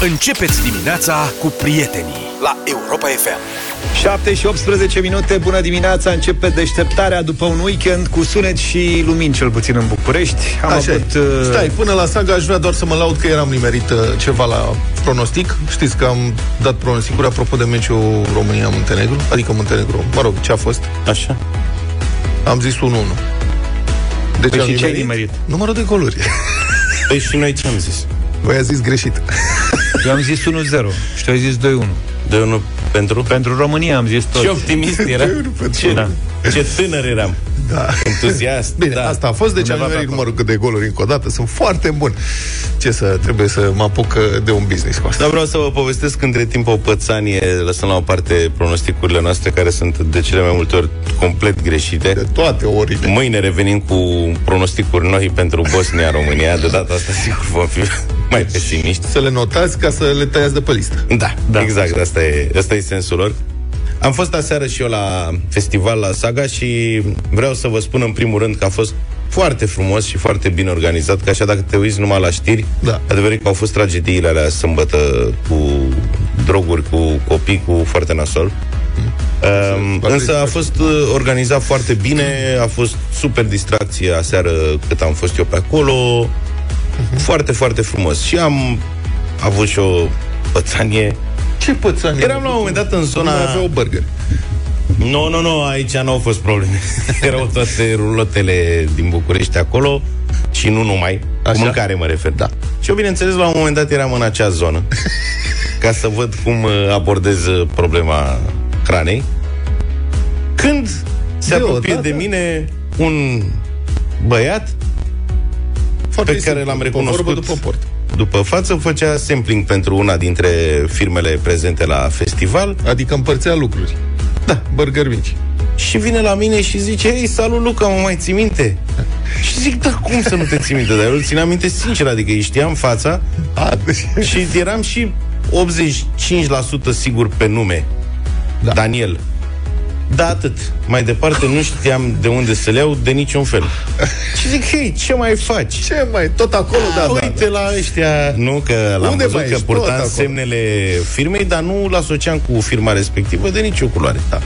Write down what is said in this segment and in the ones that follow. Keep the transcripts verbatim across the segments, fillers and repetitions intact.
Începeți dimineața cu prietenii la Europa F M. Șapte și optsprezece minute, bună dimineața. Începe deșteptarea după un weekend cu sunet și lumini, cel puțin în București. Am Așa avut, uh... Stai, până la Saga aș vrea doar să mă laud că eram nimerit uh, ceva la pronostic. Știți că am dat pronosticuri apropo de meciul România-Muntenegru. Adică Muntenegru, mă rog, ce a fost. Așa. Am zis unu unu. Deci păi am și ce ai nimerit? Numărul de goluri. Păi și noi ce am zis? Voi a zis greșit. Eu am zis unu zero și tu ai zis doi unu. doi unu pentru? Pentru România am zis tot. Ce optimist era. Ce, da. Ce tânăr eram. Da. Entuziast. Bine, da. Asta a fost, deci am nimerit numărul cât de goluri încă o dată. Sunt foarte bun. Ce să, trebuie să mă apuc de un business cu asta. Dar vreau să vă povestesc între timp o pățanie, lăsând la o parte pronosticurile noastre, care sunt de cele mai multe ori complet greșite. De toate orile. Mâine revenim cu pronosticuri noi pentru Bosnia-România. De data asta sigur vom fi mai pesimiști. Să le notați ca să le tăiați de pe listă. Da, da. Exact, asta e, asta e sensul lor. Am fost aseară și eu la festival la Saga și vreau să vă spun în primul rând că a fost foarte frumos și foarte bine organizat, că așa dacă te uiți numai la știri, da. Adevărul că au fost tragediile alea sâmbătă cu droguri, cu copii, cu foarte nasol. Um, însă a fost organizat foarte bine, a fost super distracție aseară cât am fost eu pe acolo. Foarte, foarte frumos. Și am avut și o pățanie. Ce pățanie? Eram la un moment dat în zona... avea o burger. Nu, no, nu, no, nu, no, aici nu au fost probleme. Erau toate rulotele din București acolo și nu numai. Așa? Cu mâncare mă refer, da. Și eu, bineînțeles, la un moment dat eram în acea zonă ca să văd cum abordez problema hranei. Când se apropie de mine un băiat foarte pe care l-am recunoscut după port. După față, făcea sampling pentru una dintre firmele prezente la festival. Adică împărțea lucruri. Da, burger mici. Și vine la mine și zice: hei, salut Luca, mă mai ții minte? Și zic, da, cum să nu te ții minte? Dar eu îl țineam minte sincer, adică îi știam fața. A, și eram și optzeci și cinci la sută sigur pe nume, da. Daniel. Da, atât. Mai departe nu știam de unde să le iau de niciun fel. Și zic, hei, ce mai faci? Ce mai? Tot acolo, a, da, uite da, la ăștia. Nu, că l-am unde văzut că purtam semnele firmei, dar nu l-asociam cu firma respectivă de nicio culoare, da.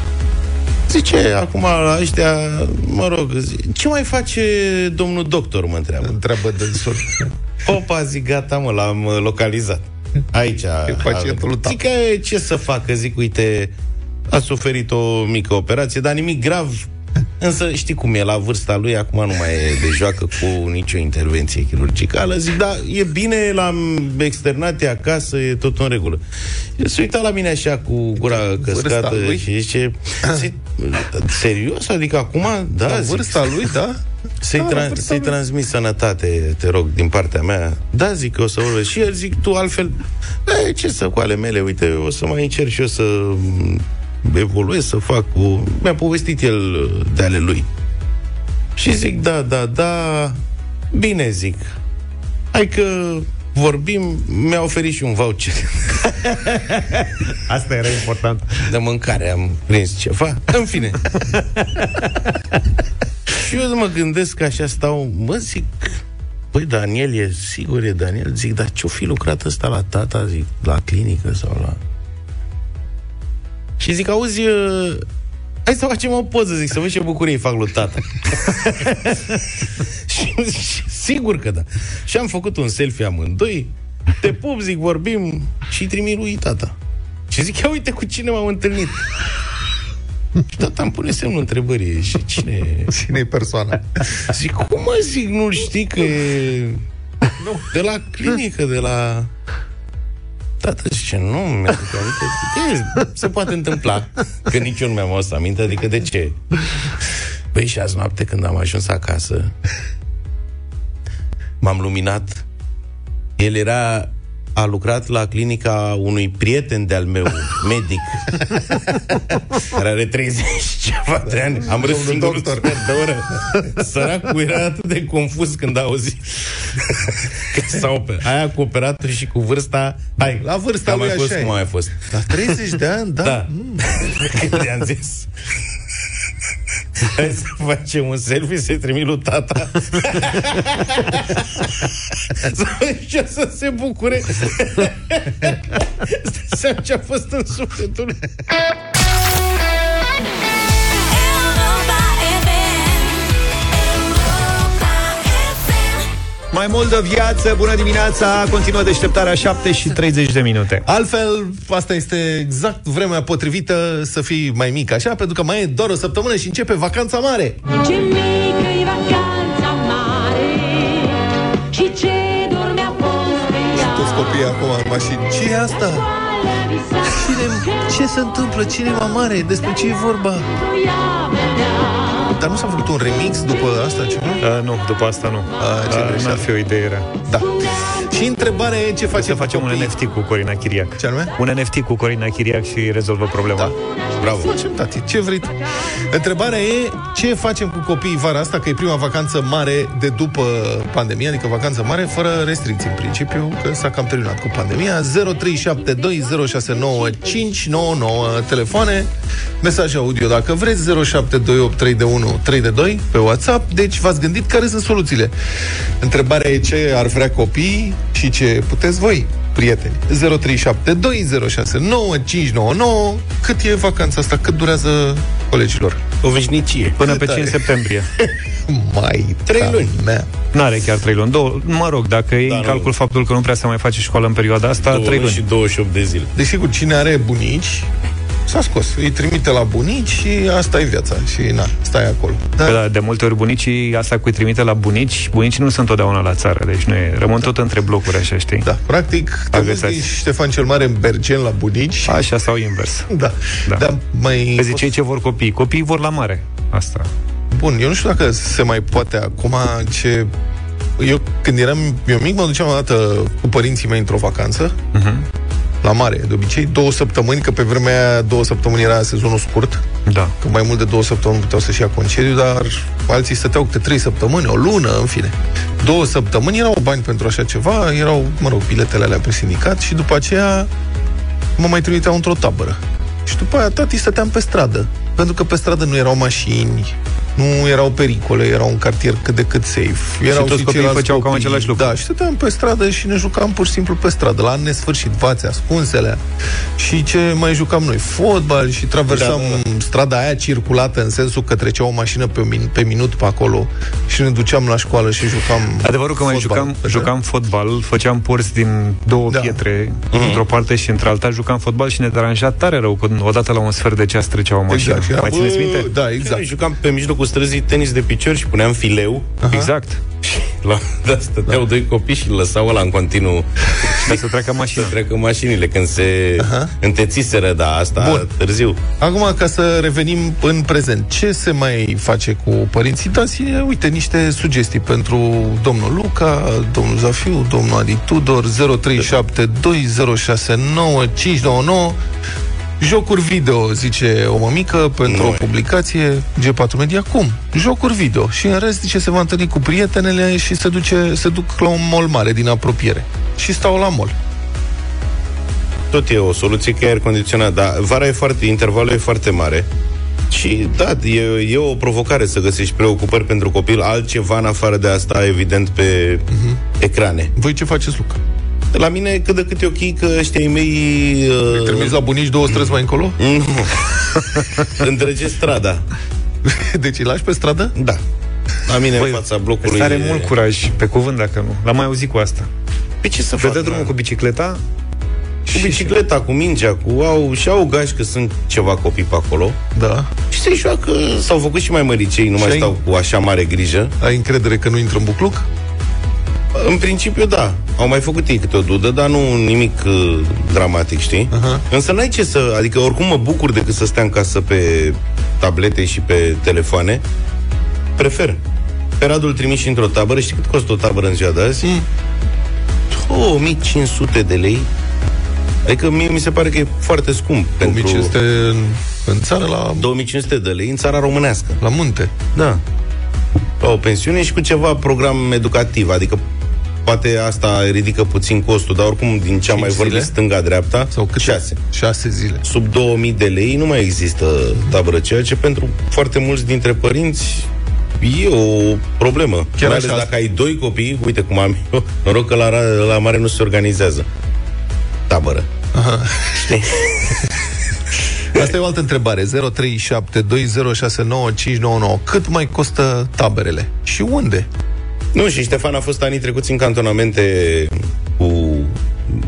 Zice, acum la ăștia, mă rog, zic, ce mai face domnul doctor, mă întreabă. Întreabă dânsul. Opa, zic, gata, mă, l-am localizat. Aici. Zic, ce să facă? Zic, uite... a suferit o mică operație, dar nimic grav. Însă știi cum e, la vârsta lui acum nu mai e de joacă cu nicio intervenție chirurgicală. Zic, da, e bine, l-am externat, e acasă, e tot în regulă. Se uita la mine așa cu gura căscată și zice, serios? Adică acum? Da, la vârsta lui, da? Să-i, da, tra- să-i transmit sănătate, te rog, din partea mea. Da, zic, o să vorbesc și el, zic, tu altfel e, ce să cu ale mele, uite, o să mai încerc și eu să... evoluez, să fac cu... Mi-a povestit el de ale lui. Și zic, da, da, da... Bine, zic. Hai că vorbim... Mi-a oferit și un voucher. Asta era important. De mâncare am prins ceva. În fine. Și eu mă gândesc că așa stau... Mă, zic... Păi, Daniel e... Sigur e Daniel. Zic, dar ce-o fi lucrat ăsta la tata? Zic, la clinică sau la... Și zic, auzi, uh, hai să facem o poză, zic, să văd ce bucurie fac lui tata. Și sigur că da. Și am făcut un selfie amândoi, te pup, zic, vorbim și trimit lui tata. Și zic, ia uite cu cine m-am întâlnit. Și tata îmi pune semnul întrebării, și cine... cine-i persoana? Zic, cum mă, zic, nu știi că e... nu. De la clinică, de la... Tată, zice, nu mi-aduc aminte. E, se poate întâmpla. Că nici eu nu mi-am adus aminte, adică de ce? Păi și azi noapte când am ajuns acasă m-am luminat. El era a lucrat la clinica unui prieten de-al meu, medic, care are treizeci și ceva de ani. Am râs singurul de oră. Săracul era atât de confuz când a auzit că s-a operat. Aia cu operatul și cu vârsta... Hai, la vârsta lui așa e. Cum a mai fost? La treizeci de ani, da. Da. Mm. Când i-am zis... Hai să facem un selfie, să-i trimit lui tata. Să să se bucure. Să ce a fost în sufletul. Mai mult de viață, bună dimineața, continuă deșteptarea șapte și treizeci de minute. Altfel, asta este exact vremea potrivită să fii mai mic, așa, pentru că mai e doar o săptămână și începe vacanța mare. Ce mică-i vacanța mare și ce dormea poți pe ea. Toți copiii acum în mașini. Ce e asta? Cine, ce se întâmplă? Cine mai mare? Despre ce e vorba? Dar nu s-a făcut un remix după asta, ceva? Uh, nu, după asta nu. Uh, ce uh, n-ar fi o idee era. Da. Și întrebarea e ce facem. Să facem un N F T cu Corina Chiriac. Ce anume? Un N F T cu Corina Chiriac și rezolvă problema. Da. Bravo. Tati, ce vrei? Întrebarea e ce facem cu copiii vara asta, că e prima vacanță mare de după pandemie, adică vacanță mare fără restricții în principiu, că s-a cam terminat cu pandemia. zero trei șapte doi zero șase nouă cinci nouă nouă telefoane, mesaje audio dacă vreți, zero șapte doi opt trei unu trei doi pe WhatsApp. Deci v-ați gândit care sunt soluțiile. Întrebarea e ce ar vrea copiii și ce puteți voi, prieteni. zero trei șapte doi zero șase nouă cinci nouă nouă. Cât e vacanța asta? Cât durează, colegilor? O veșnicie. Până pe cinci septembrie. Mai trei luni. Mea. N-are chiar trei luni. Dou- mă rog, dacă e în calcul faptul că nu prea se mai face școală în perioada asta, trei luni. Și douăzeci și opt de zile. Desigur, cine are bunici s-a scos. Îi trimite la bunici și asta e viața. Și na, stai acolo. Dar... da, de multe ori bunicii, asta cu îi trimite la bunici, bunicii nu sunt totdeauna la țară, deci nu e, rămân da. tot între blocuri, așa, știi? Da, practic, te vezi Ștefan cel Mare în Berceni la bunici. Așa, sau invers. Da. da. da mai... Că zicei ce vor copiii. Copiii vor la mare. Asta. Bun, eu nu știu dacă se mai poate acum ce... Eu, când eram eu mic, mă duceam o dată cu părinții mei într-o vacanță. Uh-huh. La mare, de obicei, două săptămâni, că pe vremea aia două săptămâni era sezonul scurt. Da. Că mai mult de două săptămâni puteau să-și ia concediu, dar alții stăteau câte trei săptămâni, o lună, în fine. Două săptămâni erau bani pentru așa ceva, erau, mă rog, biletele alea pe sindicat și după aceea mă mai trimiteau într-o tabără. Și după aia tati stăteam pe stradă, pentru că pe stradă nu erau mașini, nu erau pericole, era un cartier cât de cât safe. Erau și toți și copiii făceau copii, cam același lucru. Da, și stăteam pe stradă și ne jucam pur și simplu pe stradă, la nesfârșit, vațe ascunselea. Și ce mai jucam noi? Fotbal și traversam da, da, da. strada aia circulată, în sensul că trecea o mașină pe, min- pe minut pe acolo și ne duceam la școală și jucam. Adevărul că mai jucam, jucam fotbal, făceam porți din două da. pietre, mm-hmm. într-o parte și într-alta, jucam fotbal și ne deranja tare rău, că odată la un sfert de ceas trecea o mașină. Exact. Mai țineți minte? Da, exact. Jucam pe mijlocul străzii tenis de picior și puneam fileu. Aha. Exact. La, da, stăteau da. doi copii și lăsau ăla în continuu și să treacă mașinile. Să treacă mașinile când se Aha. întețiseră, da, asta Bun. târziu. Acum, ca să revenim în prezent, ce se mai face cu părinții? Dați, uite, niște sugestii pentru domnul Luca, domnul Zafiu, domnul Adi Tudor. Zero trei șapte doi zero șase nouă cinci nouă nouă. Jocuri video, zice o mămică, pentru Noi. o publicație G patru Media. Cum? Jocuri video. Și în rest, zice, se va întâlni cu prietenele și se, duce, se duc la un mall mare din apropiere. Și stau la mall. Tot e o soluție, că e aer condiționat, dar vara e foarte, intervalul e foarte mare. Și da, e, e o provocare să găsești preocupări pentru copil, altceva în afară de asta, evident, pe uh-huh. ecrane. Voi ce faceți, Luca? La mine, cât de cât e ok, că ăștia-i mei... Uh... Îi trimiți la bunici două străzi mai încolo? Nu. Îndrăge strada. Deci îi lași pe stradă? Da. La mine, Băi, în fața blocului... Îți are e... mult curaj, pe cuvânt, dacă nu. L-am mai auzit cu asta. Pe ce să fac? Dă drumul cu bicicleta... Cu bicicleta, cu mingea, cu au, și au gași, că sunt ceva copii pe acolo. Da. Și se joacă, s-au făcut și mai măricei, nu și mai ai... stau cu așa mare grijă. Ai încredere că nu intră în bucluc? În principiu, da. Au mai făcut ei câte o dudă, dar nu nimic uh, dramatic, știi? Uh-huh. Însă n-ai ce să... Adică, oricum, mă bucur decât să stea în casă pe tablete și pe telefoane. Prefer. Pe Radul trimiși într-o tabără. Știi cât costă o tabără în ziua de azi? Mm. o mie cinci sute de lei. Adică, mie mi se pare că e foarte scump. două mii cinci sute pentru... în țară la... două mii cinci sute de lei în țara românească. La munte. Da. La o pensiune și cu ceva program educativ, adică poate asta ridică puțin costul, dar oricum din ce am mai vorbit stânga-dreapta, șase. șase zile. Sub două mii de lei nu mai există tabără, ceea ce pentru foarte mulți dintre părinți e o problemă. Chiar așa, dacă ai doi copii, uite cum am eu, noroc că la, la mare nu se organizează tabără. Aha. Știi? Asta e o altă întrebare. zero trei șapte doi zero șase nouă cinci nouă nouă. Cât mai costă taberele? Și unde? Nu, și Ștefan a fost anii trecuți în cantonamente cu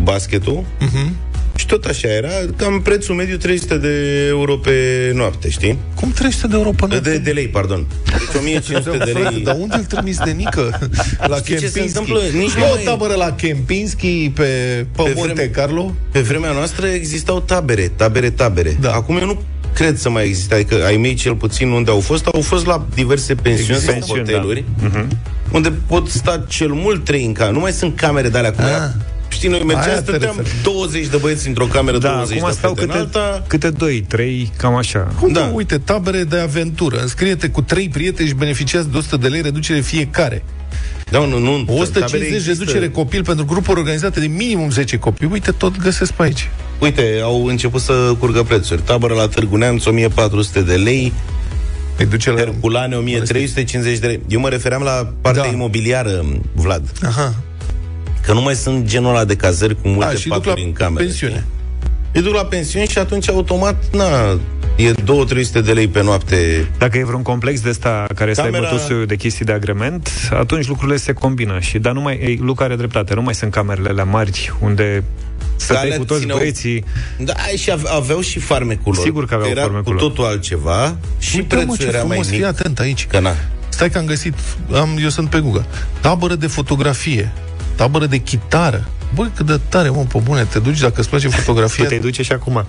basketul. Uh-huh. Și tot așa era, cam prețul mediu trei sute de euro pe noapte, știi? Cum trei sute de euro pe noapte? De, de lei, pardon. Deci o mie cinci sute de lei. Dar unde îl trimis de nică? La știi Kempinski. Nici nu o tabără la Kempinski pe, pe, pe Monte vreme, Carlo? Pe vremea noastră existau tabere, tabere, tabere. Da. Acum eu nu cred să mai există, adică ai mei cel puțin unde au fost, au fost la diverse pensiuni sau hoteluri, da. Uh-huh. Unde pot sta cel mult trei în cameră. Nu mai sunt camere de alea cum era. Știi, noi mergeam, stăteam douăzeci de băieți într-o cameră, da, douăzeci de stau câte, alta. Câte doi, trei, cam așa. Cum, da. Uite, tabere de aventură. Înscrie-te cu trei prieteni și beneficiați de o sută de lei reducere fiecare. Da, nu, nu, o sută cincizeci reducere copil pentru grupuri organizate de minimum zece copii. Uite, tot găsesc pe aici. Uite, au început să curgă prețuri. Tabără la Târgu Neamț, o mie patru sute de lei. Herculane, o mie trei sute cincizeci de lei. Eu mă refeream la partea, da, imobiliară, Vlad. Aha. Că nu mai sunt genul ăla de cazări cu multe A, paturi în cameră. Pensiune. Îi duc la pensiune și atunci automat, na, e două-trei sute de lei pe noapte. Dacă e vreun complex de ăsta care să Camera... ai bătusul de chestii de agrement, atunci lucrurile se combină. Și, dar nu mai, Luca are dreptate, nu mai sunt camerele alea mari unde să dai cu toți țineau... băieții. Da, și aveau și farmecul lor. Sigur că aveau farmecul lor. Era cu totul altceva și uite, prețul mă, ce era frumos, mai mic. Fii atent aici. Că na. Stai că am găsit, am, eu sunt pe Google. Tabără de fotografie. Tabără de chitară. Băi, cât de tare, mă, pe bune, te duci, dacă îți place fotografia... te duce și acum.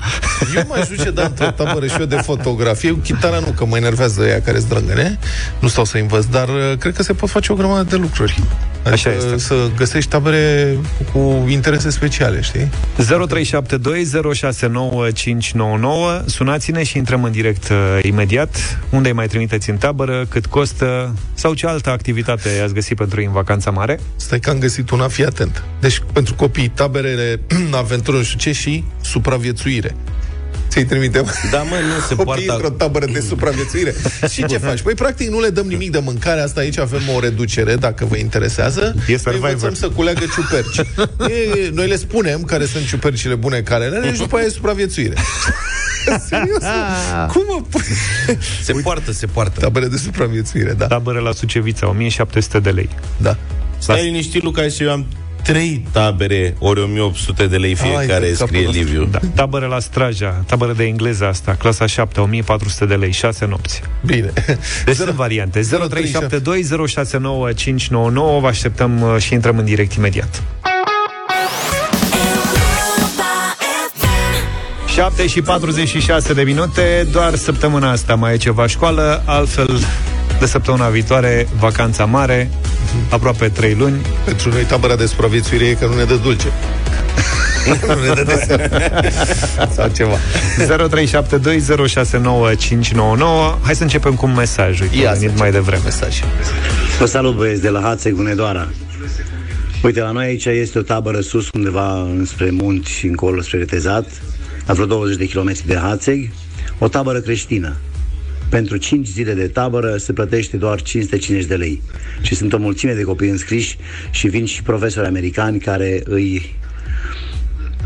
Eu m-aș duce, da, într-o tabără și eu de fotografie. Eu, chitara nu, că mă enervează ea care-s drângăne. Nu stau să învăț, dar cred că se pot face o grămadă de lucruri. Adică așa este. Să găsești tabere cu interese speciale, știi? zero trei șapte doi zero șase nouă cinci nouă nouă. Sunați-ne și intrăm în direct uh, imediat. Unde îi mai trimiteți în tabără, cât costă sau ce altă activitate ați găsit pentru ei în vacanța mare? Stai că am găsit una, fii atent. Deci, pentru copii, taberele, aventură, nu știu ce, și supraviețuire. Să-i trimitem, da, mă, nu se copiii poartă... într-o tabără de supraviețuire. Și ce faci? Păi, practic, nu le dăm nimic de mâncare. Asta aici avem o reducere, dacă vă interesează. Noi învățăm să culeagă ciuperci. E, noi le spunem care sunt ciupercile bune, care le și după aia e supraviețuire. Serios? Cum mă... Se Uite, poartă, se poartă. Tabără de supraviețuire, da. Tabără la Sucevița, o mie șapte sute de lei. Da. Stai liniștit, Luca, și eu am... Trei tabere, ori o mie opt sute de lei fiecare, ai, scrie Liviu. Da. Tabără la Straja, tabără de engleză asta, clasa șapte, o mie patru sute de lei, șase nopți. Bine. Deci sunt variante. zero trei șapte doi zero șase nouă cinci nouă nouă. Vă așteptăm și intrăm în direct imediat. șapte și patruzeci și șase de minute, doar săptămâna asta mai e ceva școală, altfel... De săptămâna viitoare, vacanța mare, aproape trei luni. Pentru noi tabăra de supraviețuire e că nu ne dă dulce. Nu ne dă desert. Sau ceva. zero trei șapte doi zero șase nouă cinci nouă nouă. Hai să începem cu un mesaj. Uite, am venit mai devreme. Mesaj. Vă salut, băieți, de la Hațeg, Hunedoara. Uite, la noi aici este o tabără sus, undeva spre munți și încolo, spre retezat, la vreo douăzeci de kilometri de Hațeg, o tabără creștină. Pentru cinci zile de tabără se plătește doar cinci sute cincizeci de lei. Și sunt o mulțime de copii înscriși și vin și profesori americani care îi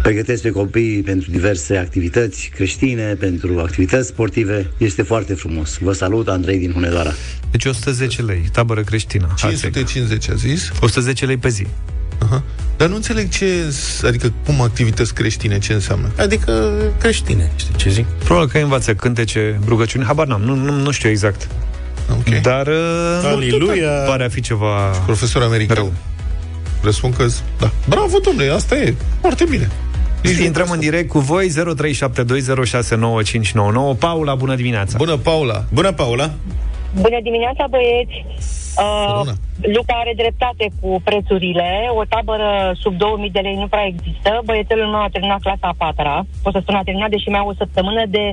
pregătesc pe copii pentru diverse activități creștine, pentru activități sportive. Este foarte frumos. Vă salut, Andrei din Hunedoara. Deci o sută zece lei, tabără creștină. cinci sute cincizeci, a zis? o sută zece lei pe zi. Aha. Dar nu înțeleg ce, adică cum activități creștine, ce înseamnă? Adică creștine, știi ce zic? Probabil că învață cântece, rugăciuni, habar n-am, nu, nu, nu știu exact. Okay. Dar Aleluia pare a fi ceva... Și profesor american. Răspund că, da. Bravo, domnule, asta e, foarte bine. Deci intrăm în direct cu voi, zero trei șapte doi zero șase nouă cinci nouă nouă. Paula, bună dimineața! Bună, Paula! Bună, Paula! Bună dimineața, băieți! Uh, Luca are dreptate cu prețurile. O tabără sub două mii de lei nu prea există. Băiețelul meu a terminat clasa a patra. Pot să spun a terminat, deși mai au o săptămână de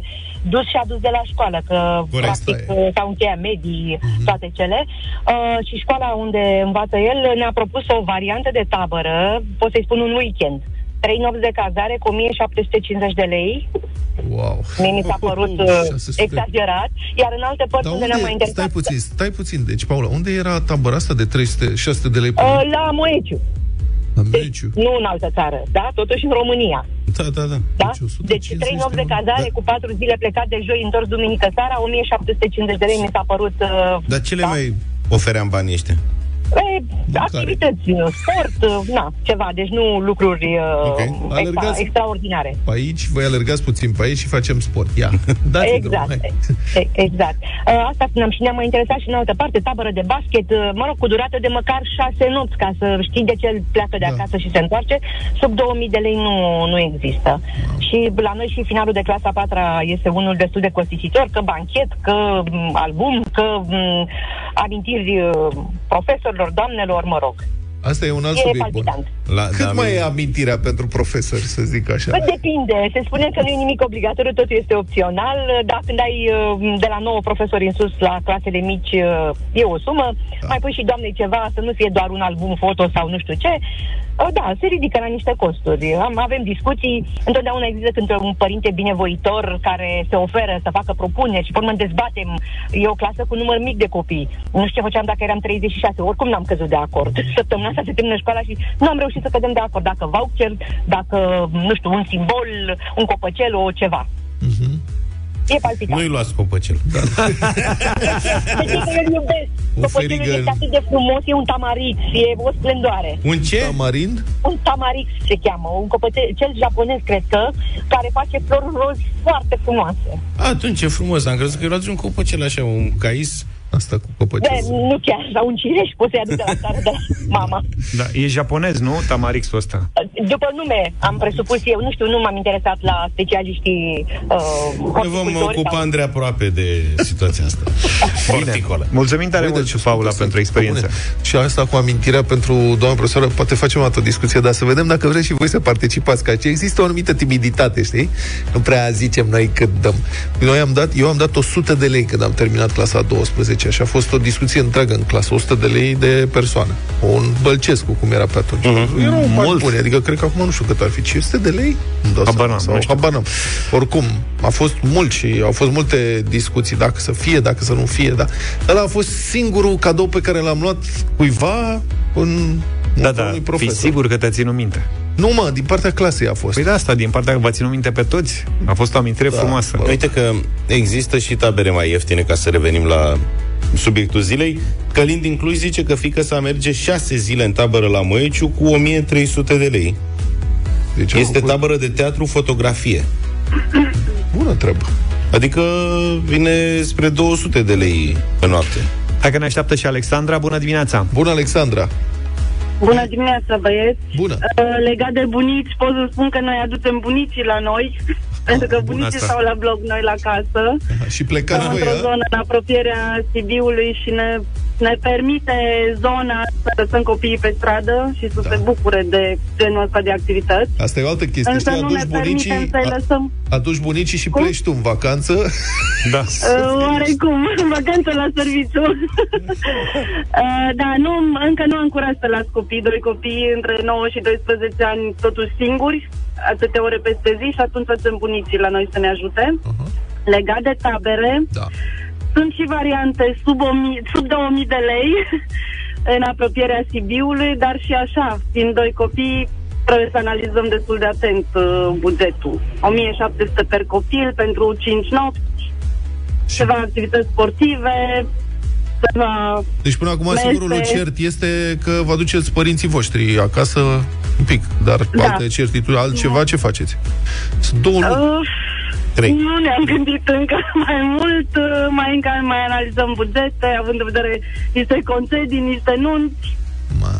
dus și adus de la școală, că Bun, practic s-au încheiat medii, uh-huh. toate cele. Uh, și școala unde învață el ne-a propus o variantă de tabără, pot să-i spun un weekend. Trei nopți de cazare cu o mie șapte sute cincizeci de lei. Wow. Mie mi s-a părut uh, exagerat. Iar în alte părți unde ne-am mai interesat... Stai puțin, stai puțin. Deci, Paula, unde era tabăra asta de trei sute șase sute de lei? Uh, la Moieciu. La Moieciu. Deci, nu în altă țară, da? Totuși în România. Da, da, da. Da? Deci trei nopți de cazare, da, cu patru zile, plecat de joi, întors duminică seara, o mie șapte sute cincizeci de lei mi s-a părut... Uh, Dar ce le da? mai ofeream banii ăștia? E, activități, sport, na, ceva, deci nu lucruri okay. extra, extraordinare. Pe aici, voi alergați puțin pe aici și facem sport. Ia, dați-i exact, drum, hai. Exact. Asta spuneam și ne-am mai interesat și în altă parte, tabără de basket, mă rog, cu durată de măcar șase nopți, ca să știi de ce pleacă de da. acasă și se întoarce. Sub două mii de lei nu, nu există. Wow. Și la noi și finalul de clasa a patra este unul destul de costisitor, că banchet, că album, că m- amintiri profesorilor, doamnelor, mă rog. Asta e un alt e subiect bun. La, Cât da, mai e amintirea pentru profesori, să zic așa? Bă, depinde. Se spune că nu e nimic obligatoriu, totul este opțional. Dar când ai de la nouă profesori în sus la clasele mici, e o sumă. Da. Mai pui și doamnei ceva, să nu fie doar un album foto sau nu știu ce. Da, se ridică la niște costuri. Avem discuții. Întotdeauna există când un părinte binevoitor care se oferă să facă propuneri și pe urmă dezbatem. E o clasă cu număr mic de copii. Nu știu ce făceam dacă eram treizeci și șase. Oricum n-am căzut de acord. Săptămâna asta se termină școala și nu am reușit să cădem de acord. Dacă voucher, dacă, nu știu, un simbol, un copăcel, o ceva. Mhm. E palpitat. Nu-i luați copăcel. Da. Deci eu iubesc. Copăcelul este atât de frumos, e un tamarix, e o splendoare. Un ce? Tamarind? Un tamarix se cheamă, un copăcel japonez, cred că, care face flori roz foarte frumoase. Atunci e frumos, am crezut că luați un copăcel așa, un cais. Asta cu copăcel. Nu chiar, sau un cireș, poți să-i aduci de la țară de la mama. Da, e japonez, nu? Tamarixul ăsta. După nume, am presupus eu, nu știu, nu m-am interesat la specialiștii uh, ne vom ocupa, sau... Andrei, aproape de situația asta. Horticolă. Mulțumim tare mult, și Paula, pentru experiență. Și asta cu amintirea pentru doamna profesoară, poate facem o altă discuție, dar să vedem dacă vreți și voi să participați, că există o anumită timiditate, știi? Nu prea zicem noi cât dăm. Noi am dat, eu am dat o sută de lei când am terminat clasa a douăsprezecea. Și a fost o discuție întreagă în clasă, o sută de lei de persoană. Un Bălcescu, cum era pe atunci. Mm-hmm. Era un mult bun, adică cred că acum nu știu cât ar fi, cinci sute de lei? Habanam, sau habanam. Oricum, a fost mult și au fost multe discuții, dacă să fie, dacă să nu fie, dar ăla a fost singurul cadou pe care l-am luat cuiva în... Da, da, fii sigur că te-a ținut minte. Nu, mă, din partea clasei a fost. Păi de asta, din partea că v-a ținut minte pe toți. A fost o amintire da, frumoasă. Uite că există și tabere mai ieftine, ca să revenim la subiectul zilei. Călin din Cluj zice că fiica sa merge șase zile în tabără la Moieciu cu o mie trei sute de lei. Deci, este tabără de teatru-fotografie. Bună treabă. Adică vine spre două sute de lei pe noapte. Hai că ne așteaptă și Alexandra. Bună dimineața. Bună, Alexandra. Bună dimineața, băieți. Bună. Uh, legat de bunici, pot să spun că noi aducem bunicii la noi, pentru că bunicii stau la bloc, noi la casă. Aha, și plecați voi, într-o zonă în apropierea Sibiului și ne, ne permite zona să lăsăm copiii pe stradă și să da. se bucure de genul ăsta de activități. Asta e o altă chestie. Însă nu ne permitem să-i lăsăm. Aduci bunicii și cum? Pleci tu în vacanță. Da. Uh, oarecum, în vacanță la serviciu. uh, da, nu, încă nu am curaj să las copii, doi copii între nouă și doisprezece ani, totuși singuri, atâtea ore peste zi, și atunci facem bunicii la noi să ne ajute. Uh-huh. Legat de tabere, da. sunt și variante sub, sub două mii de lei în apropierea Sibiului, dar și așa, fiind doi copii, trebuie să analizăm destul de atent uh, bugetul. o mie șapte sute per copil pentru cinci nopți, și... ceva activități sportive, ceva... Deci până acum mese. Singurul cert este că vă aduceți părinții voștri acasă un pic, dar da. alte certitudini, altceva, da. ce faceți? Sunt două uh, trei. Nu ne-am gândit încă mai mult, mai încă mai analizăm bugete, având în vedere niște concedii, niște nunți. Ma.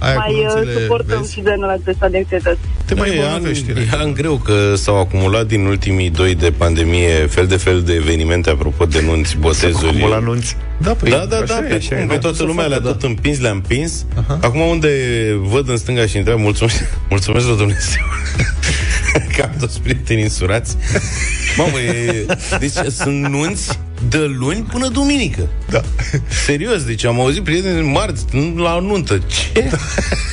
mai suportăm și genul acesta de activități. Te mai e an greu că s-au acumulat din ultimii doi de pandemie fel de fel de evenimente, apropo de nunți, botezuri. S-au anunți. Da, păi, da, da, da, pe toată lumea le-a tot împins, le-a împins. Acum unde văd în stânga și în dreapta, mulțumesc, mulțumesc la Dumnezeu. Că am toți prieteni insurați. Mamă, e... Deci sunt nunți de luni până duminică. Da. Serios, deci am auzit prieteni marți la nuntă. Ce? Da.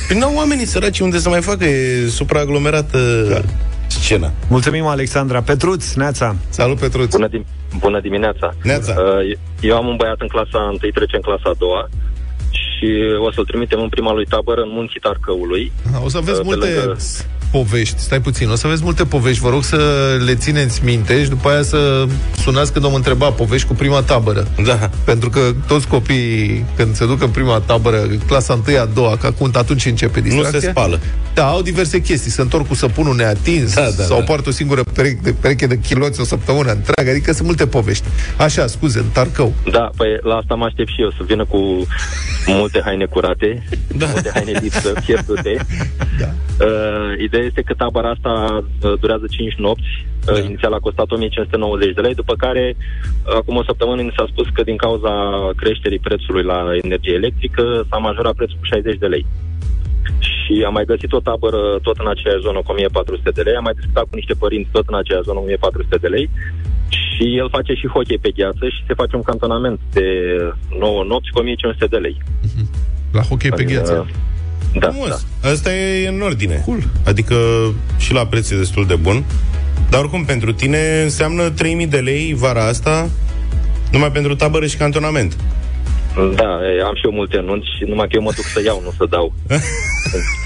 Păi n-au oamenii săraci unde să mai facă, e supraaglomerată, da, scena. Mulțumim, Alexandra. Petruț, neața. Salut, Petruț. Bună, dim- bună dimineața. Neața. Eu am un băiat în clasa întâi, trece în clasa a doua. Și o să-l trimitem în prima lui tabără în munții Tarcăului. O să aveți multe... Lângă... povești. Stai puțin, o să aveți multe povești. Vă rog să le țineți minte și după aia să sunați când om întreba povești cu prima tabără. Da. Pentru că toți copiii, când se duc în prima tabără, clasa întâi, a doua, că atunci începe distracția. Nu se spală. Da, au diverse chestii. Se întorc cu săpunul neatins, da, da, sau da. poartă o singură pereche de, pereche de chiloți o săptămână întreagă. Adică sunt multe povești. Așa, scuze, în Tarcău. Da, păi la asta mă aștept și eu, să vină cu multe haine curate, da, multe haine lipsă, fierbute. Da. Uh, ideea este că tabăra asta durează cinci nopți, da. Inițial a costat o mie cinci sute nouăzeci de lei, după care acum o săptămână ni s-a spus că din cauza creșterii prețului la energie electrică s-a majorat prețul cu șaizeci de lei. Și am mai găsit o tabără tot în aceeași zonă cu o mie patru sute de lei, am mai discutat cu niște părinți tot în aceeași zonă o mie patru sute de lei. Și el face și hockey pe gheață și se face un cantonament de nouă nopți cu o mie cinci sute de lei. La hockey pe gheață. Da, da. Asta e în ordine, cool. Adică și la preț e destul de bun. Dar oricum pentru tine înseamnă trei mii de lei vara asta numai pentru tabără și cantonament. Da, am și eu multe nunți, numai că eu mă duc să iau, nu să dau.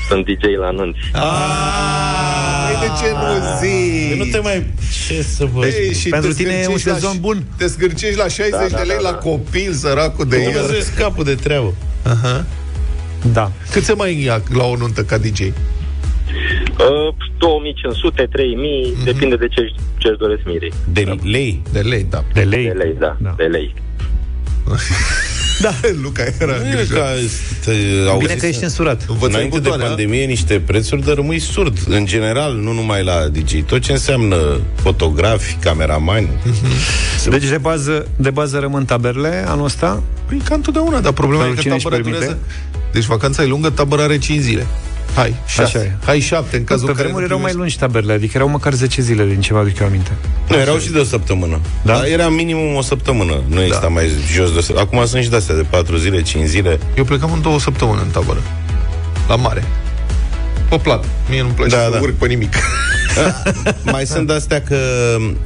Sunt D J la nunți. Păi de ce nu zici? Nu te mai... Ce să vă zic? Pentru tine e un sezon bun. Te scârcești la șaizeci de lei la copil, săracul de el. Nu vezi capul de treabă. Aha. Da. Cât se mai ia la o nuntă ca D J? Uh, două mii cinci sute, trei mii, mm-hmm, depinde de ce îți doresc mirii. De da. lei? De lei, da. De lei, de lei da. da. De lei. Da, Luca era îngrijorat. Bine că ești însurat. Înainte de pandemie niște prețuri, dar rămâi surd. În general, nu numai la D J. Tot ce înseamnă fotografi, cameramani. Deci de bază, de bază rămân taberele anul ăsta? Păi ca întotdeauna, dar problema e că tabăra durează. Deci vacanța e lungă, tabăra are cinci zile. Hai, șase. Hai, șapte, în cazul care... Pe vremuri erau mai lungi taberele, adică erau măcar zece zile din ceva, adică eu aminte. Nu, erau și de o săptămână. Da? Dar era minimum o săptămână, nu exista da. mai jos de o săptămână. Acum sunt și de-astea de patru zile, cinci zile. Eu plecam în două săptămâni în tabără. La mare. Pe plat. Mie nu-mi place da, să da. urc pe nimic. Mai sunt de-astea că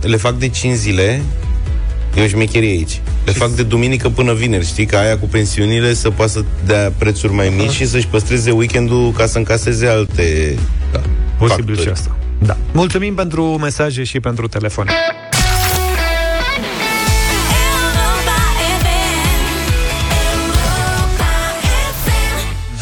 le fac de cinci zile... E o șmecherie aici. Le fac de duminică până vineri, știi? Că aia cu pensiunile să poată să dea prețuri mai mici, aha, și să-și păstreze weekendul ca să încaseze alte da, posibil și asta. Da. Mulțumim pentru mesaje și pentru telefon.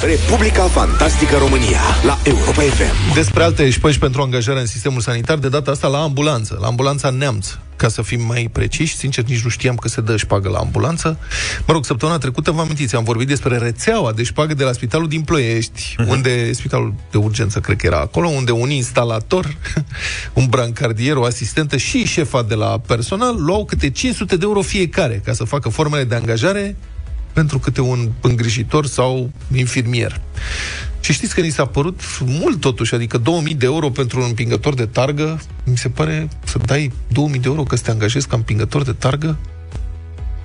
Republica Fantastică România la Europa F M. Despre alte șpăși pentru angajarea în sistemul sanitar, de data asta la ambulanță, la ambulanța Neamț, ca să fim mai preciși. Sincer, nici nu știam că se dă șpagă la ambulanță. Mă rog, săptămâna trecută, vă amintiți, am vorbit despre rețeaua de șpagă de la Spitalul din Ploiești, uh-huh, unde Spitalul de Urgență, cred că era acolo, unde un instalator, un brancardier, o asistentă și șefa de la personal luau câte cinci sute de euro fiecare ca să facă formele de angajare pentru câte un îngrijitor sau infirmier. Și știți că ni s-a părut mult totuși, adică două mii de euro pentru un împingător de targă, mi se pare să dai două mii de euro că să te angajezi ca împingător de targă?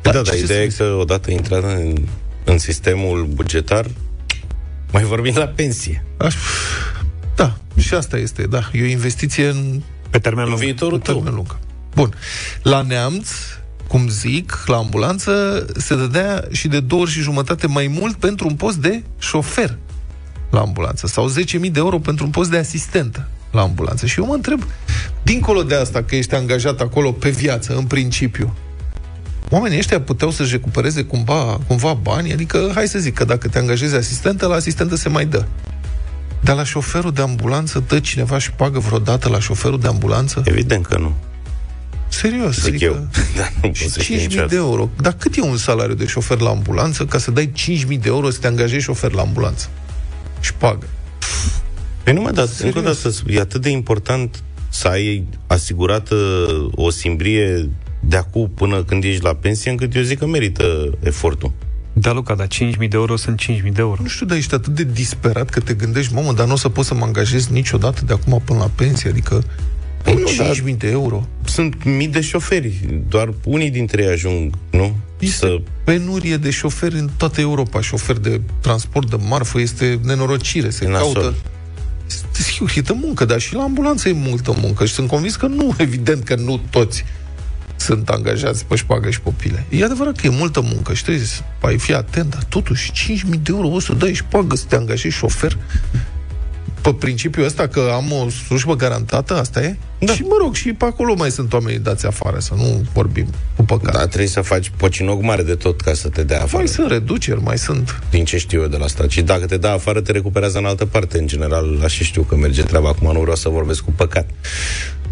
Da, dar da, ideea e că odată intrat în, în sistemul bugetar, mai vorbim la pensie. Aș, da, și asta este, da, e o investiție în, pe termen lung, viitorul pe termen lung. Bun, la Neamț, cum zic, la ambulanță se dădea și de două ori și jumătate mai mult pentru un post de șofer la ambulanță sau zece mii de euro pentru un post de asistentă la ambulanță. Și eu mă întreb, dincolo de asta că ești angajat acolo pe viață, în principiu, oamenii ăștia puteau să-și recupereze cumva, cumva bani? Adică, hai să zic că dacă te angajezi asistentă, la asistentă se mai dă. Dar la șoferul de ambulanță, dă cineva și pagă vreodată la șoferul de ambulanță? Evident că nu. Serios, zic adică eu. Da, cinci mii de euro. Dar cât e un salariu de șofer la ambulanță ca să dai cinci mii de euro să te angajezi șofer la ambulanță? șpagă. Păi nu mă dați, încă o dată, e atât de important să ai asigurată o simbrie de acum până când ești la pensie, încât eu zic că merită efortul. Da, Luca, dar cinci mii de euro sunt cinci mii de euro. Nu știu, dar ești atât de disperat că te gândești, mamă, dar nu o să pot să mă angajez niciodată de acum până la pensie, adică cinci mii de euro. Sunt mii de șoferi, doar unii dintre ei ajung, nu? Este să... penurie de șoferi în toată Europa, șoferi de transport de marfă, este nenorocire, se Nasol. caută. E de muncă, dar și la ambulanță e multă muncă și sunt convins că nu, evident că nu toți sunt angajați pe șpagă și pe pile. E adevărat că e multă muncă și trebuie să pai, fii atent, dar totuși cinci mii de euro o să dai șpagă să te angajezi șofer? Pe principiul ăsta că am o slujbă garantată, asta e? Da. Și mă rog, și pe acolo mai sunt oamenii dați afară, să nu vorbim cu păcat. Dar trebuie să faci pocinoc mare de tot ca să te dea afară. Mai sunt reduceri, mai sunt. Din ce știu eu de la asta. Și dacă te dă afară, te recuperează în altă parte. În general, așa știu că merge treaba. Acum nu vreau să vorbesc cu păcat.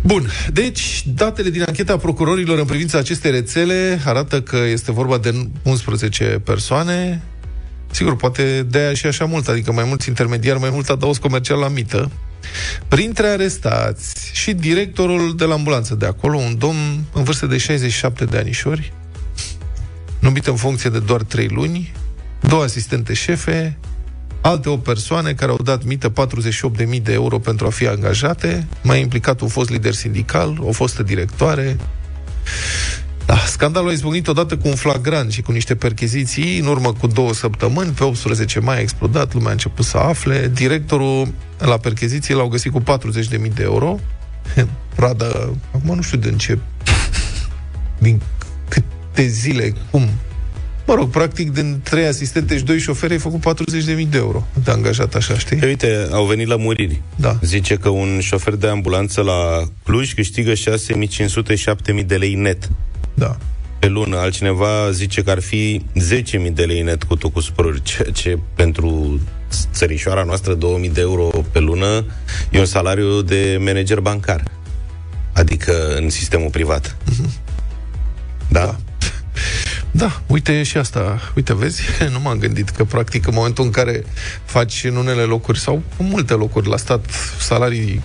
Bun, deci datele din ancheta procurorilor în privința acestei rețele arată că este vorba de unsprezece persoane. Sigur, poate de-aia și așa mult, adică mai mulți intermediari, mai mult adaos comercial la mită. Printre arestați și directorul de la ambulanță de acolo, un domn în vârstă de șaizeci și șapte de anișori, numit în funcție de doar trei luni, două asistente șefe, alte opt persoane care au dat mită patruzeci și opt de mii de euro pentru a fi angajate, mai implicat un fost lider sindical, o fostă directoare. Da, scandalul a izbucnit odată cu un flagrant și cu niște percheziții. În urmă cu două săptămâni, pe optsprezece mai a explodat, lumea a început să afle. Directorul la percheziții l-au găsit cu patruzeci de mii de euro. Pradă, acum nu știu din ce, din câte zile, cum. Mă rog, practic, din trei asistente și doi șoferi ai făcut patruzeci de mii de euro. De angajat așa, știi? E, uite, au venit la muriri. Da. Zice că un șofer de ambulanță la Cluj câștigă șase mii cinci sute - șapte mii de lei net. Da. Pe lună. Altcineva zice că ar fi zece mii de lei net cutul cu sporuri, ceea ce pentru țărișoara noastră două mii de euro pe lună e un salariu de manager bancar. Adică în sistemul privat. Mm-hmm. Da? Da. Da, uite și asta, uite, vezi, nu m-am gândit că practic în momentul în care faci în unele locuri sau în multe locuri la stat salarii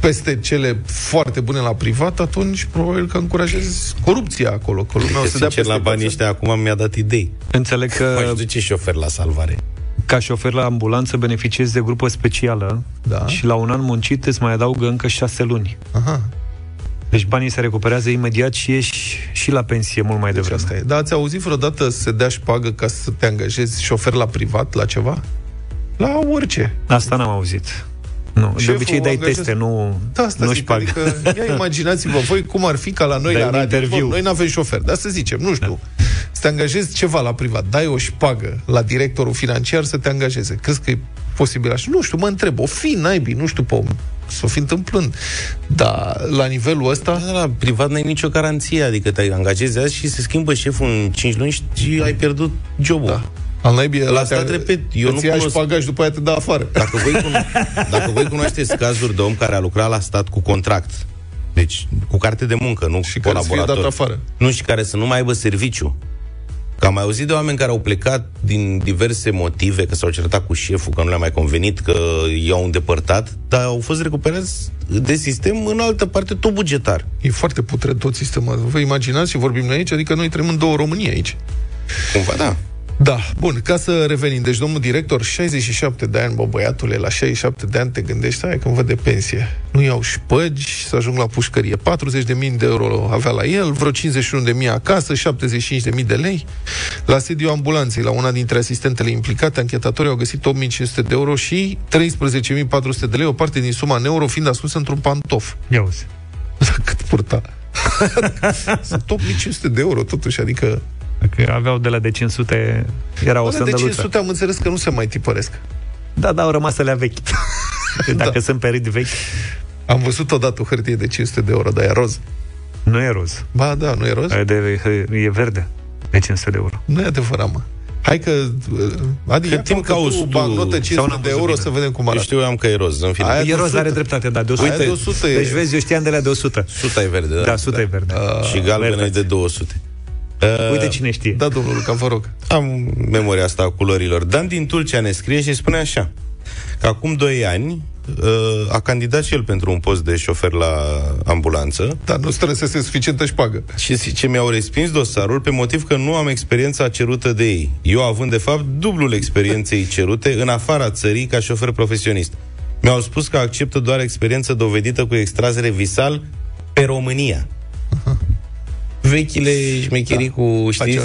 peste cele foarte bune la privat, atunci probabil că încurajezi corupția acolo, că lumea o să dea peste la banii ăștia. Acum mi-a dat idei. Înțeleg că m-aș duce șofer la salvare. Ca șofer la ambulanță beneficiezi de grupă specială, da. Și la un an muncit îți mai adaugă încă șase luni. Aha. Deci banii se recuperează imediat și ești și la pensie mult mai deci devreme. Asta e. Dar ați auzit vreodată să se dea șpagă ca să te angajezi șofer la privat, la ceva? La orice. Asta n-am auzit. Nu. De obicei dai angajez... teste, nu, da, asta nu zic, șpagă. Adică, ia imaginați-vă voi cum ar fi ca la noi dai la radio. Interviu. Noi n-avem șofer, dar să zicem, nu știu. Da. Să te angajezi ceva la privat, dai o șpagă la directorul financiar să te angajeze. Crezi că e posibil așa? Nu știu, mă întreb. O fi naibii, nu știu pe om. S-o fi întâmplând. Dar la nivelul ăsta... La privat n-ai nicio garanție, adică te angajezi azi și se schimbă șeful în cinci luni și ai pierdut jobul. Da. Al naibii, la asta repet, eu nu cunosc... Îți bagaj, după aia te dă afară. Dacă voi, cuno- Dacă voi cunoașteți cazuri de om care a lucrat la stat cu contract, deci cu carte de muncă, nu și colaborator, care nu și care să nu mai aibă serviciu. Că am mai auzit de oameni care au plecat din diverse motive, că s-au certat cu șeful, că nu le-a mai convenit, că i-au îndepărtat, dar au fost recuperați de sistem în altă parte, tot bugetar. E foarte putred tot sistemul. Vă imaginați și vorbim noi aici? Adică noi trăim în două România aici. Cumva, da. Da, bun, ca să revenim. Deci domnul director, șaizeci și șapte de ani, bă, băiatule, la șaizeci și șapte de ani te gândești, hai când văd de pensie. Nu iau șpăgi să ajung la pușcărie. patruzeci de mii de euro avea la el, vreo cincizeci și unu de mii acasă, șaptezeci și cinci de mii de lei. La sediul ambulanței, la una dintre asistentele implicate, anchetatorii au găsit opt mii cinci sute de euro și treisprezece mii patru sute de lei, o parte din suma în euro fiind ascunsă într-un pantof. Ia uzi. Cât purta? Sunt opt mii cinci sute de euro, totuși, adică... Că aveau de la de cinci sute, era o sândăluță. De cinci sute am înțeles că nu se mai tipăresc. Da, da, au rămas alea vechi. Dacă da. Sunt perit vechi. Am văzut odată o hârtie de cinci sute de euro, dar e roz. Nu e roz. Ba da, nu e roz. E, de, e verde, de cinci sute de euro. Nu e adevărat, mă. Hai că... Adică timp că auzi tu bagnotă cinci sute de euro să vedem cum arată. Eu știu am că e roz, în fine. E roz, are dreptate, da, de o sută. De o sută deci e... vezi, eu știam de la de o sută. o sută e verde, da. Da, o sută da. E verde. A... Și galbenă e de două sute. Uh, Uite cine știe. Da, domnul Luca, vă rog. Am memoria asta a culorilor. Dan din Tulcea ne scrie și spune așa: că acum doi ani a candidat și el pentru un post de șofer la ambulanță. Dar nu străsese suficientă șpagă. Și zice, mi-au respins dosarul pe motiv că nu am experiența cerută de ei. Eu având, de fapt, dublul experienței cerute în afara țării ca șofer profesionist. Mi-au spus că acceptă doar experiență dovedită cu extrazere visal pe România. Aha. Vechile șmecherii, da, cu, știi?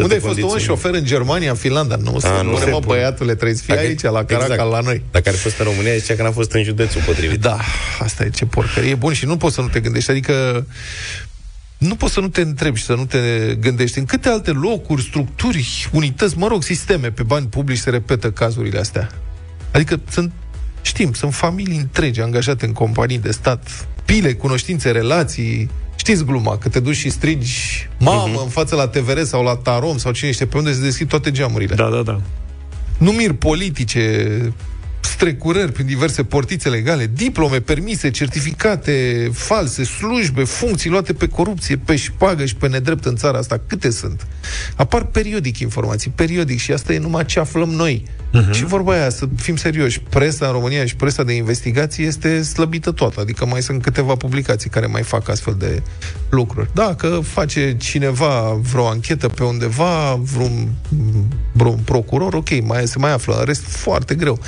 Unde ai fost un șofer în Germania, în Finlanda? Nu, a, nu, mă, băiatule, trebuie să fii dacă, aici, la Caracal, exact, la noi. Dacă ar fi fost în România, zicea că n-a fost în județul potrivit. Da, asta e, ce porcărie. E bun și nu poți să nu te gândești, adică nu poți să nu te întrebi și să nu te gândești în câte alte locuri, structuri, unități, mă rog, sisteme pe bani publici se repetă cazurile astea. Adică sunt, știm, sunt familii întregi angajate în companii de stat, pile, cunoștințe, relații. Știți gluma, că te duci și strigi mamă, uh-huh, în față la T V R sau la Tarom sau cine știe pe unde se deschid toate geamurile. Da, da, da. Numiri politice, strecurări prin diverse portițe legale, diplome, permise, certificate false, slujbe, funcții luate pe corupție, pe șpagă și pe nedrept în țara asta. Câte sunt? Apar periodic informații, periodic, și asta e numai ce aflăm noi. Uh-huh. Și vorba aia, să fim serioși, presa în România și presa de investigație este slăbită toată, adică mai sunt câteva publicații care mai fac astfel de lucruri. Dacă face cineva vreo anchetă pe undeva, vreun, vreun procuror, ok, mai, se mai află, în rest foarte greu.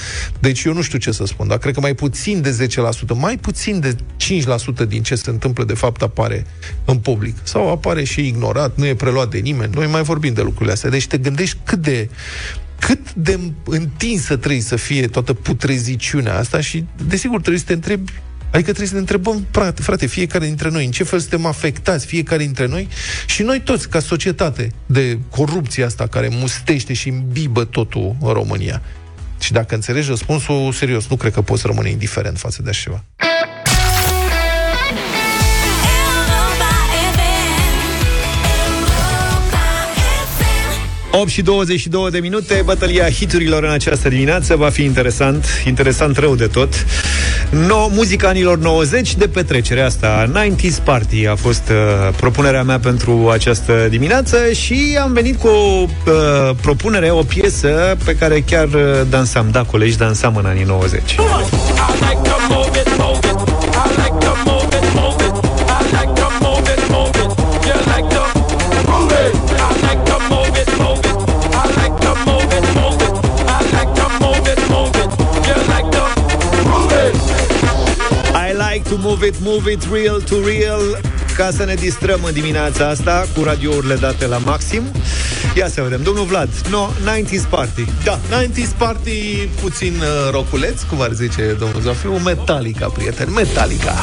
Deci eu nu știu ce să spun, dar cred că mai puțin de zece la sută, mai puțin de cinci la sută din ce se întâmplă de fapt apare în public. Sau apare și ignorat, nu e preluat de nimeni, noi mai vorbim de lucrurile astea. Deci te gândești cât de... cât de întinsă trebuie să fie toată putreziciunea asta și, desigur, trebuie să te întrebi, adică trebuie să ne întrebăm, frate, frate, fiecare dintre noi, în ce fel suntem afectați, fiecare dintre noi și noi toți, ca societate, de corupția asta care mustește și imbibă totul în România. Și dacă înțelegi răspunsul, serios, nu cred că poți rămâne indiferent față de așa ceva. opt și douăzeci și două de minute, bătălia hiturilor în această dimineață va fi interesant, interesant rău de tot. No, muzica anilor nouăzeci de petrecere asta, nouăzeci Party a fost uh, propunerea mea pentru această dimineață și am venit cu o uh, propunere, o piesă pe care chiar uh, dansam, da, colegi, dansam în anii nouăzeci. To move it, move it, real to real. Ca să ne distrăm în dimineața asta cu radiourile date la maxim. Ia să vedem, domnul Vlad, no, nouăzeci Party. Da, nouăzeci Party, puțin uh, roculeț, cum ar zice domnul Zafiu, Metallica, prieteni, Metallica.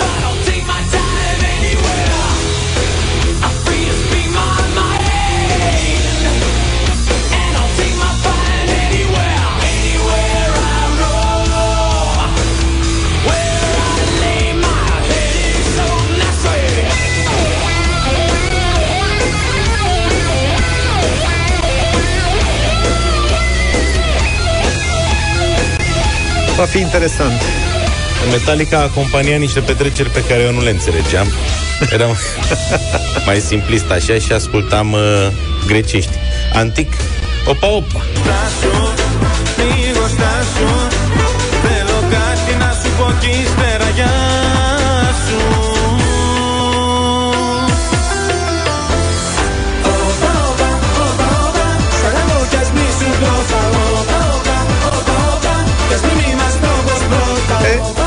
Va fi interesant. Metallica acompania niște petreceri pe care eu nu le înțelegeam. Eram mai simplist așa și ascultam uh, grecești. Antic, opa, opa.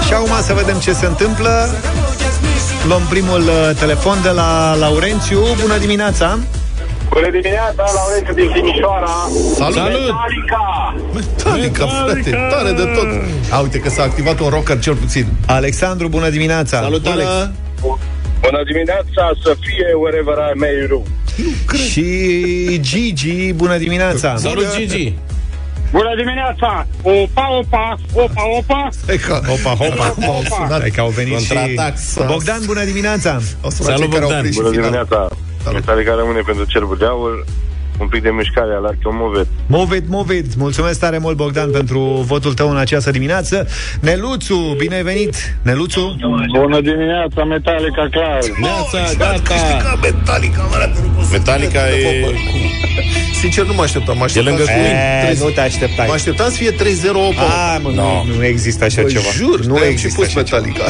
Și acum să vedem ce se întâmplă. Luăm primul uh, telefon de la Laurențiu. Bună dimineața! Bună dimineața, Laurențiu din Timișoara. Salut! Metallica! Metallica, frate, tare de tot! A, uite că s-a activat un rocker cel puțin. Alexandru, bună dimineața! Salut, bună. Alex! Bună dimineața, să fie wherever I may roam. Și Gigi, bună dimineața! Salut, Gigi! Bună dimineața! Opa, opa, opa, opa! Eca. Opa, opa, opa! Că au venit contraatac. Și... Bogdan, bună dimineața! Salut, Bogdan! Bună dimineața! Metallica rămâne pentru Cerbul de Aur. Un pic de mișcare, alarg că move it. Move it, move it! Mulțumesc tare mult, Bogdan, pentru votul tău în această dimineață. Neluțu, bine ai venit! Neluțu! Bună dimineața, Metallica, clar! Neața, gata! Metallica, Metallica e... sincer, nu mă așteptam. Mă așteptam de lângă Queen. Nu te așteptai. Mă așteptam să fie trei zero opt. Ah, mă, no, nu, nu există așa ceva. Jur, nu am și pus Metallica.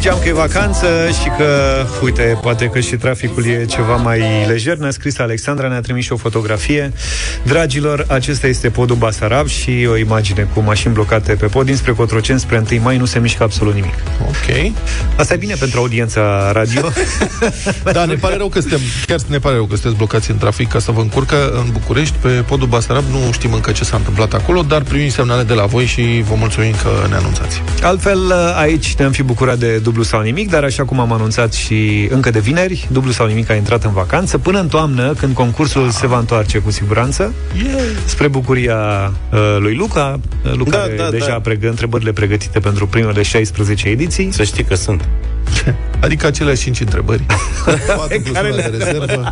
ziceam că e vacanță și că, uite, poate că și traficul e ceva mai lejer. Ne-a scris Alexandra, ne-a trimis și o fotografie. Dragilor, acesta este podul Basarab și o imagine cu mașini blocate pe pod dinspre Cotroceni, spre întâi mai, nu se mișcă absolut nimic. Ok. Asta e bine pentru audiența radio. Da, ne pare rău că suntem, chiar ne pare rău că sunteți blocați în trafic, ca să vă încurcă în București. Pe podul Basarab nu știm încă ce s-a întâmplat acolo, dar primim semnale de la voi și vă mulțumim că ne anunțați. Altfel, aici ne-am fi bucurat de dublu sau nimic, dar așa cum am anunțat și încă de vineri, dublu sau nimic a intrat în vacanță până în toamnă, când concursul da. se va întoarce cu siguranță, yeah. spre bucuria uh, lui Luca. Luca da, da, deja da. pregă, întrebările pregătite pentru primele șaisprezece ediții. Să știi că sunt. Adică aceleași cinci întrebări. patru plus una de rezervă. Da.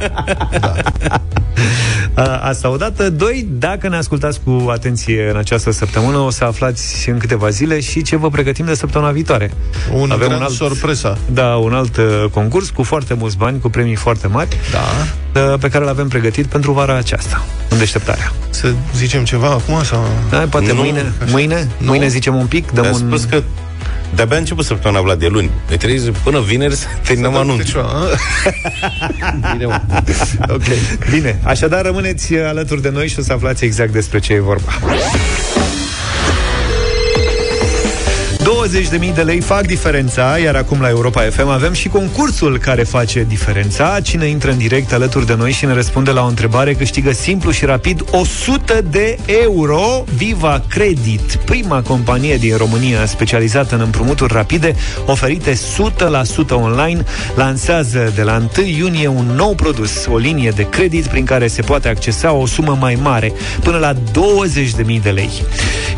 Asta odată. Doi, dacă ne ascultați cu atenție în această săptămână, o să aflați în câteva zile și ce vă pregătim de săptămâna viitoare. Un Avem un alt surpresă. Da, un alt uh, concurs cu foarte mulți bani, cu premii foarte mari, da. uh, pe care l-avem pregătit pentru vara aceasta, în deșteptarea. Să zicem ceva acum? Sau... Da, poate nu, mâine, mâine, nu. mâine zicem un pic. Dăm un... spus că de-abia a început săptămâna, Vlad, de luni. De trei zi până vineri să terminăm anunțul. Bine, okay. Bine, așadar rămâneți alături de noi și o să aflați exact despre ce e vorba. douăzeci de mii de lei fac diferența, iar acum la Europa F M avem și concursul care face diferența. Cine intră în direct alături de noi și ne răspunde la o întrebare câștigă simplu și rapid o sută de euro. Viva Credit, prima companie din România specializată în împrumuturi rapide oferite o sută la sută online, lansează de la întâi iunie un nou produs, o linie de credit prin care se poate accesa o sumă mai mare, până la douăzeci de mii de lei.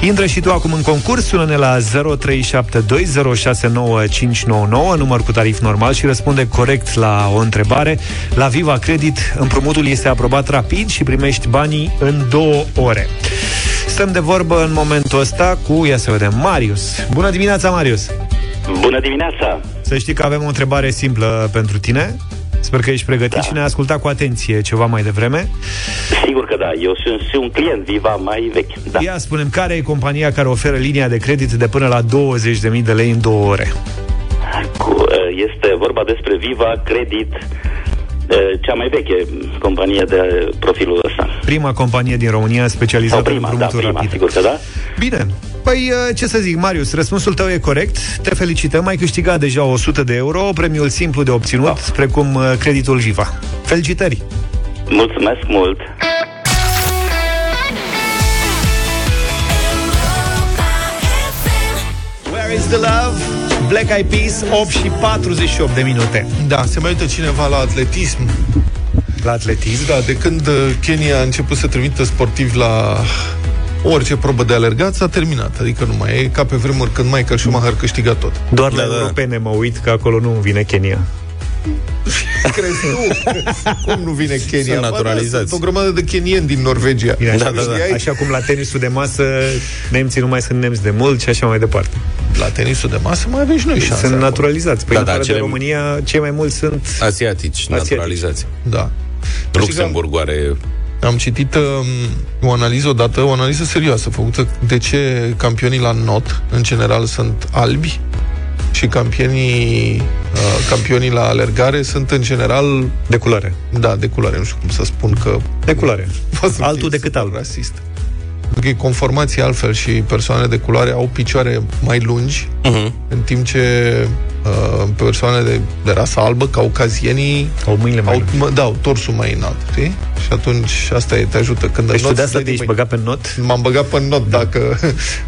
Intră și tu acum în concurs, sună-ne la zero trei șapte doi zero șase nouă cinci nouă nouă, număr cu tarif normal, și răspunde corect la o întrebare. La Viva Credit, împrumutul este aprobat rapid și primești banii în două ore. Stăm de vorbă în momentul ăsta cu, ia să vedem, Marius. Bună dimineața, Marius! Bună dimineața! Să știi că avem o întrebare simplă pentru tine. Sper că ești pregătit da. și ne-ai ascultat cu atenție ceva mai devreme. Sigur că da, eu sunt, sunt un client Viva mai vechi. Da. Ia spune-mi, care e compania care oferă linia de credit de până la douăzeci de mii de lei în două ore? Cu, este vorba despre Viva Credit, cea mai veche companie de profilul ăsta. Prima companie din România specializată prima, în împrumuturi da, rapide. Sigur că da. Bine. Păi, ce să zic, Marius, răspunsul tău e corect. Te felicităm, ai câștigat deja o sută de euro, premiul simplu de obținut, da. precum creditul Viva. Felicitări! Mulțumesc mult! Where is the love? Black Eyed Peas, opt și patruzeci și opt de minute. Da, se mai uită cineva la atletism. La atletism? Da, de când Kenya a început să trimită sportivi la orice probă de alergat, s-a terminat. Adică nu mai e ca pe vremuri când Michael Schumacher câștiga tot. Doar la europene mă uit, că acolo nu vine Kenya. Crezi tu? Cum nu vine Kenya? Sunt naturalizați. Sunt o grămadă de kenieni din Norvegia. Bine, așa, da, da, da. Așa cum la tenisul de masă nemții nu mai sunt nemți de mult și așa mai departe. La tenisul de masă mai avem și noi șanse. Sunt naturalizați. Păi da, da, cele... de România cei mai mulți sunt asiatici, asiatici. naturalizați. Da. Luxemburg are... Am citit um, o analiză odată, o analiză serioasă făcută de ce campionii la not în general sunt albi și campionii, uh, campionii la alergare sunt în general de culoare. Da, de culoare, nu știu cum să spun că de culoare. Altul decât alb, rasist. Pentru că conformații altfel și persoanele de culoare au picioare mai lungi, uh-huh. în timp ce uh, persoanele de, de rasă albă, caucazienii, au mâinile mai lungi. Da, au torsul mai înalt, știi? Și atunci asta e, te ajută. Când deci tu de asta te-ai băgat pe not? M-am băgat pe not, da. Dacă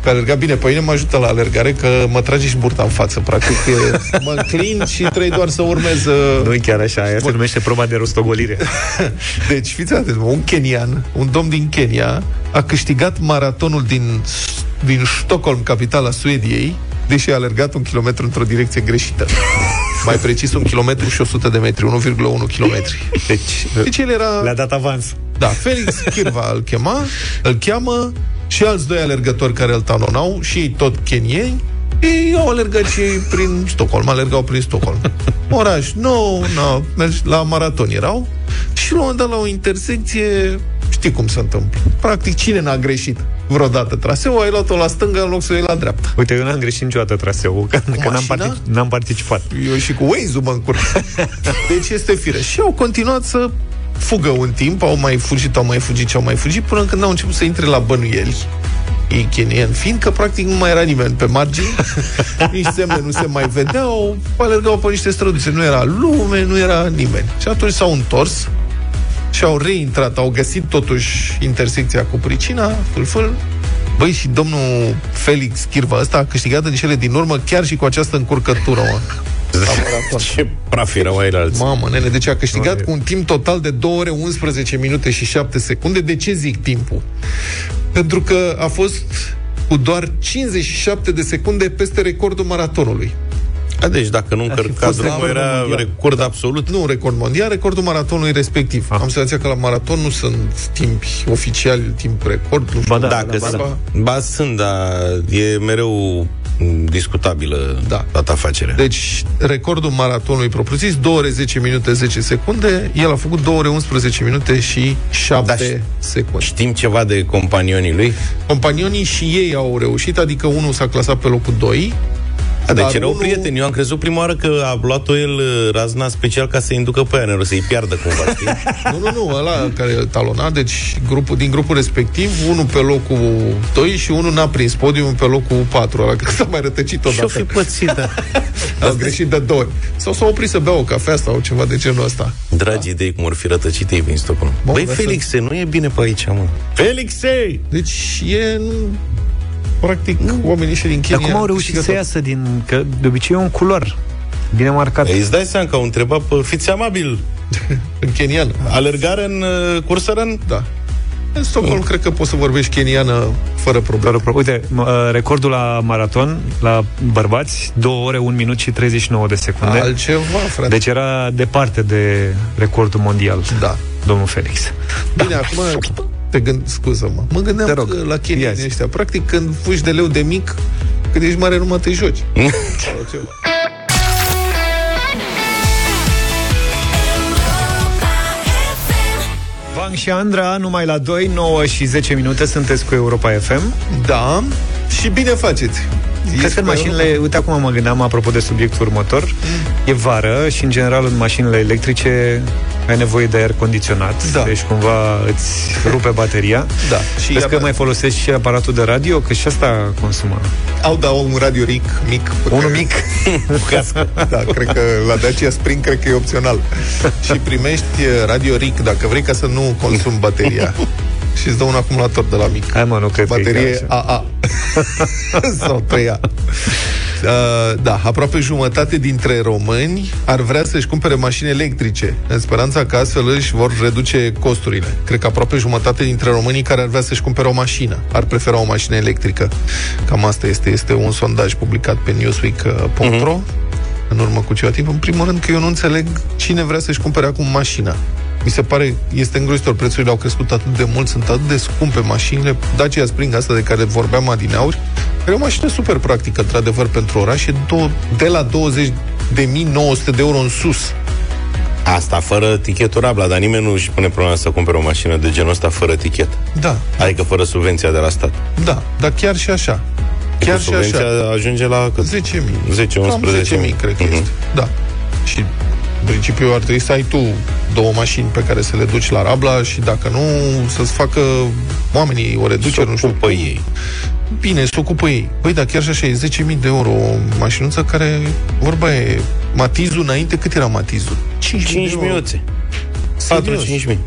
pe alerga bine, pe mine mă ajută la alergare, că mă trage și burta în față, practic. E, mă înclin și trebuie doar să urmez. Nu-i chiar așa, aia se numește proba de rostogolire. Deci, fiți atent, un kenian, un domn din Kenya, a câștigat maratonul din, din Stockholm, capitala Suediei, deși a alergat un kilometru într-o direcție greșită. Mai precis, un kilometru și o sută de metri, unu virgulă unu kilometri. Deci, deci el era... Le-a dat avans. Da, Felix Chirva îl chema, îl cheamă, și alți doi alergători care îl talonau, și ei tot kenieni, ei au alergat și prin Stockholm, alergau prin Stockholm. Oraș nou, no, la maraton erau, și la un moment dat, la o intersecție, știi cum se întâmplă. Practic, cine n-a greșit? vreodată traseul, ai luat-o la stânga în loc să o iei la dreapta. Uite, eu n-am greșit niciodată traseul, că, că n-am, partic- n-am participat. Eu și cu Waze-ul mă încurc. Deci este fire. Și au continuat să fugă un timp, au mai fugit, au mai fugit și au mai fugit, până când au început să intre la bănuieli. Ei kenieni, fiindcă practic nu mai era nimeni pe margini, nici semne nu se mai vedeau, alergau pe niște străduțe, nu era lume, nu era nimeni. Și atunci s-au întors și au reintrat, au găsit totuși intersecția cu pricina, fâlfâl. Băi, și domnul Felix Chirva ăsta a câștigat în cele din urmă chiar și cu această încurcătură, mă. Ce praf erau aia la alții. Mamă, nene, deci a câștigat cu un timp total de două ore, unsprezece minute și șapte secunde. De ce zic timpul? Pentru că a fost cu doar cincizeci și șapte de secunde peste recordul maratonului. A, deci dacă nu încărcați, nu era mondial. Record absolut? Nu, record mondial, recordul maratonului respectiv. Ah. Am senzația că la maraton nu sunt timpi oficiali, timp record. Nu știu, ba da, dacă ba, da, ba, da. ba sunt, dar e mereu discutabilă da. data afacerea. Deci, recordul maratonului propriu-zis, două ore, zece minute, zece secunde, el a făcut două ore, unsprezece minute și șapte da, secunde. Știm ceva de companionii lui? Companionii și ei au reușit, adică unul s-a clasat pe locul doi. A, deci erau unul... prieteni. Eu am crezut prima oară că a luat-o el razna special ca să-i inducă pe aia, să-i piardă cumva, știi? Nu, nu, nu, ăla care talona, deci grupul, din grupul respectiv, unul pe locul doi și unul n-a prins podiumul pe locul patru, ăla că s-a mai rătăcit odată. Și-o fi pățită. Au greșit de două ori. Sau s-au oprit să bea o cafea sau ceva de genul ăsta. Dragii de ei, cum or fi rătăcite ei prin Stockholm. Băi, Felixe, nu e bine pe aici, mă. Felixe! Deci e... Practic, nu. Oamenii și din Kenya... Dar cum au reușit să iasă din... Că de obicei e un culoar bine marcat. Ei, îți dai seama că au întrebat pe... Fiți amabil! În kenian. Alergare în uh, cursărăn? Da. În Stockholm, mm. cred că poți să vorbești keniană fără probleme. Fără, uite, recordul la maraton, la bărbați, două ore, un minut și treizeci și nouă de secunde. Altceva, frate. Deci era departe de recordul mondial. Da. Domnul Felix. Bine, da. acum... Te gând, scuză-mă, mă gândeam la chestii din ăștia. Practic, când fugi de leu de mic, când ești mare, numai te joci. Vang și Andra, numai la doi, nouă și zece minute, sunteți cu Europa F M. Da, și bine faceți. Cred că în mașinile, uite acum mă gândeam apropo de subiectul următor, mm. e vară și în general în mașinile electrice ai nevoie de aer condiționat, da. deci cumva îți rupe bateria. Da. Și că mai folosești și aparatul de radio, că și asta consumă. Au, da, un radio ric, mic. Unul mic? Da, cred că la Dacia Spring cred că e opțional. Și primești radio ric dacă vrei ca să nu consumi bateria. Și îți dă un acumulator de la mic. Hai mă, nu cred. Baterie A A. Sau trei A. Uh, da, aproape jumătate dintre români ar vrea să-și cumpere mașini electrice, în speranța că astfel își vor reduce costurile. Cred că aproape jumătate dintre românii care ar vrea să-și cumpere o mașină ar prefera o mașină electrică. Cam asta este. Este un sondaj publicat pe newsweek punct ro uh-huh. în urmă cu ceva timp. În primul rând că eu nu înțeleg cine vrea să-și cumpere acum mașina. Mi se pare, este îngrozitor, prețurile au crescut atât de mult, sunt atât de scumpe mașinile. Dacia Spring, asta de care vorbeam adineauri, e o mașină super practică, într-adevăr, pentru oraș, e do- de la douăzeci de mii nouă sute de euro în sus. Asta fără tichetul Rabla, dar nimeni nu își pune problema să cumpere o mașină de genul ăsta fără tichet. Da. Adică fără subvenția de la stat. Da, dar chiar și așa. Chiar și așa. Ajunge la cât? zece mii. zece, unsprezece mii. zece mii, cred că uh-huh. este. Da. Și... în principiu ar trebui să ai tu două mașini pe care să le duci la Rabla și dacă nu, să-ți facă oamenii o reducere, nu știu. Să ocupă ei. Bine, să ocupă ei. Păi, dar chiar și așa e zece mii de euro o mașinuță care, vorba e, Matizul înainte, cât era Matizul? cinci mii de euro. patru cinci mii.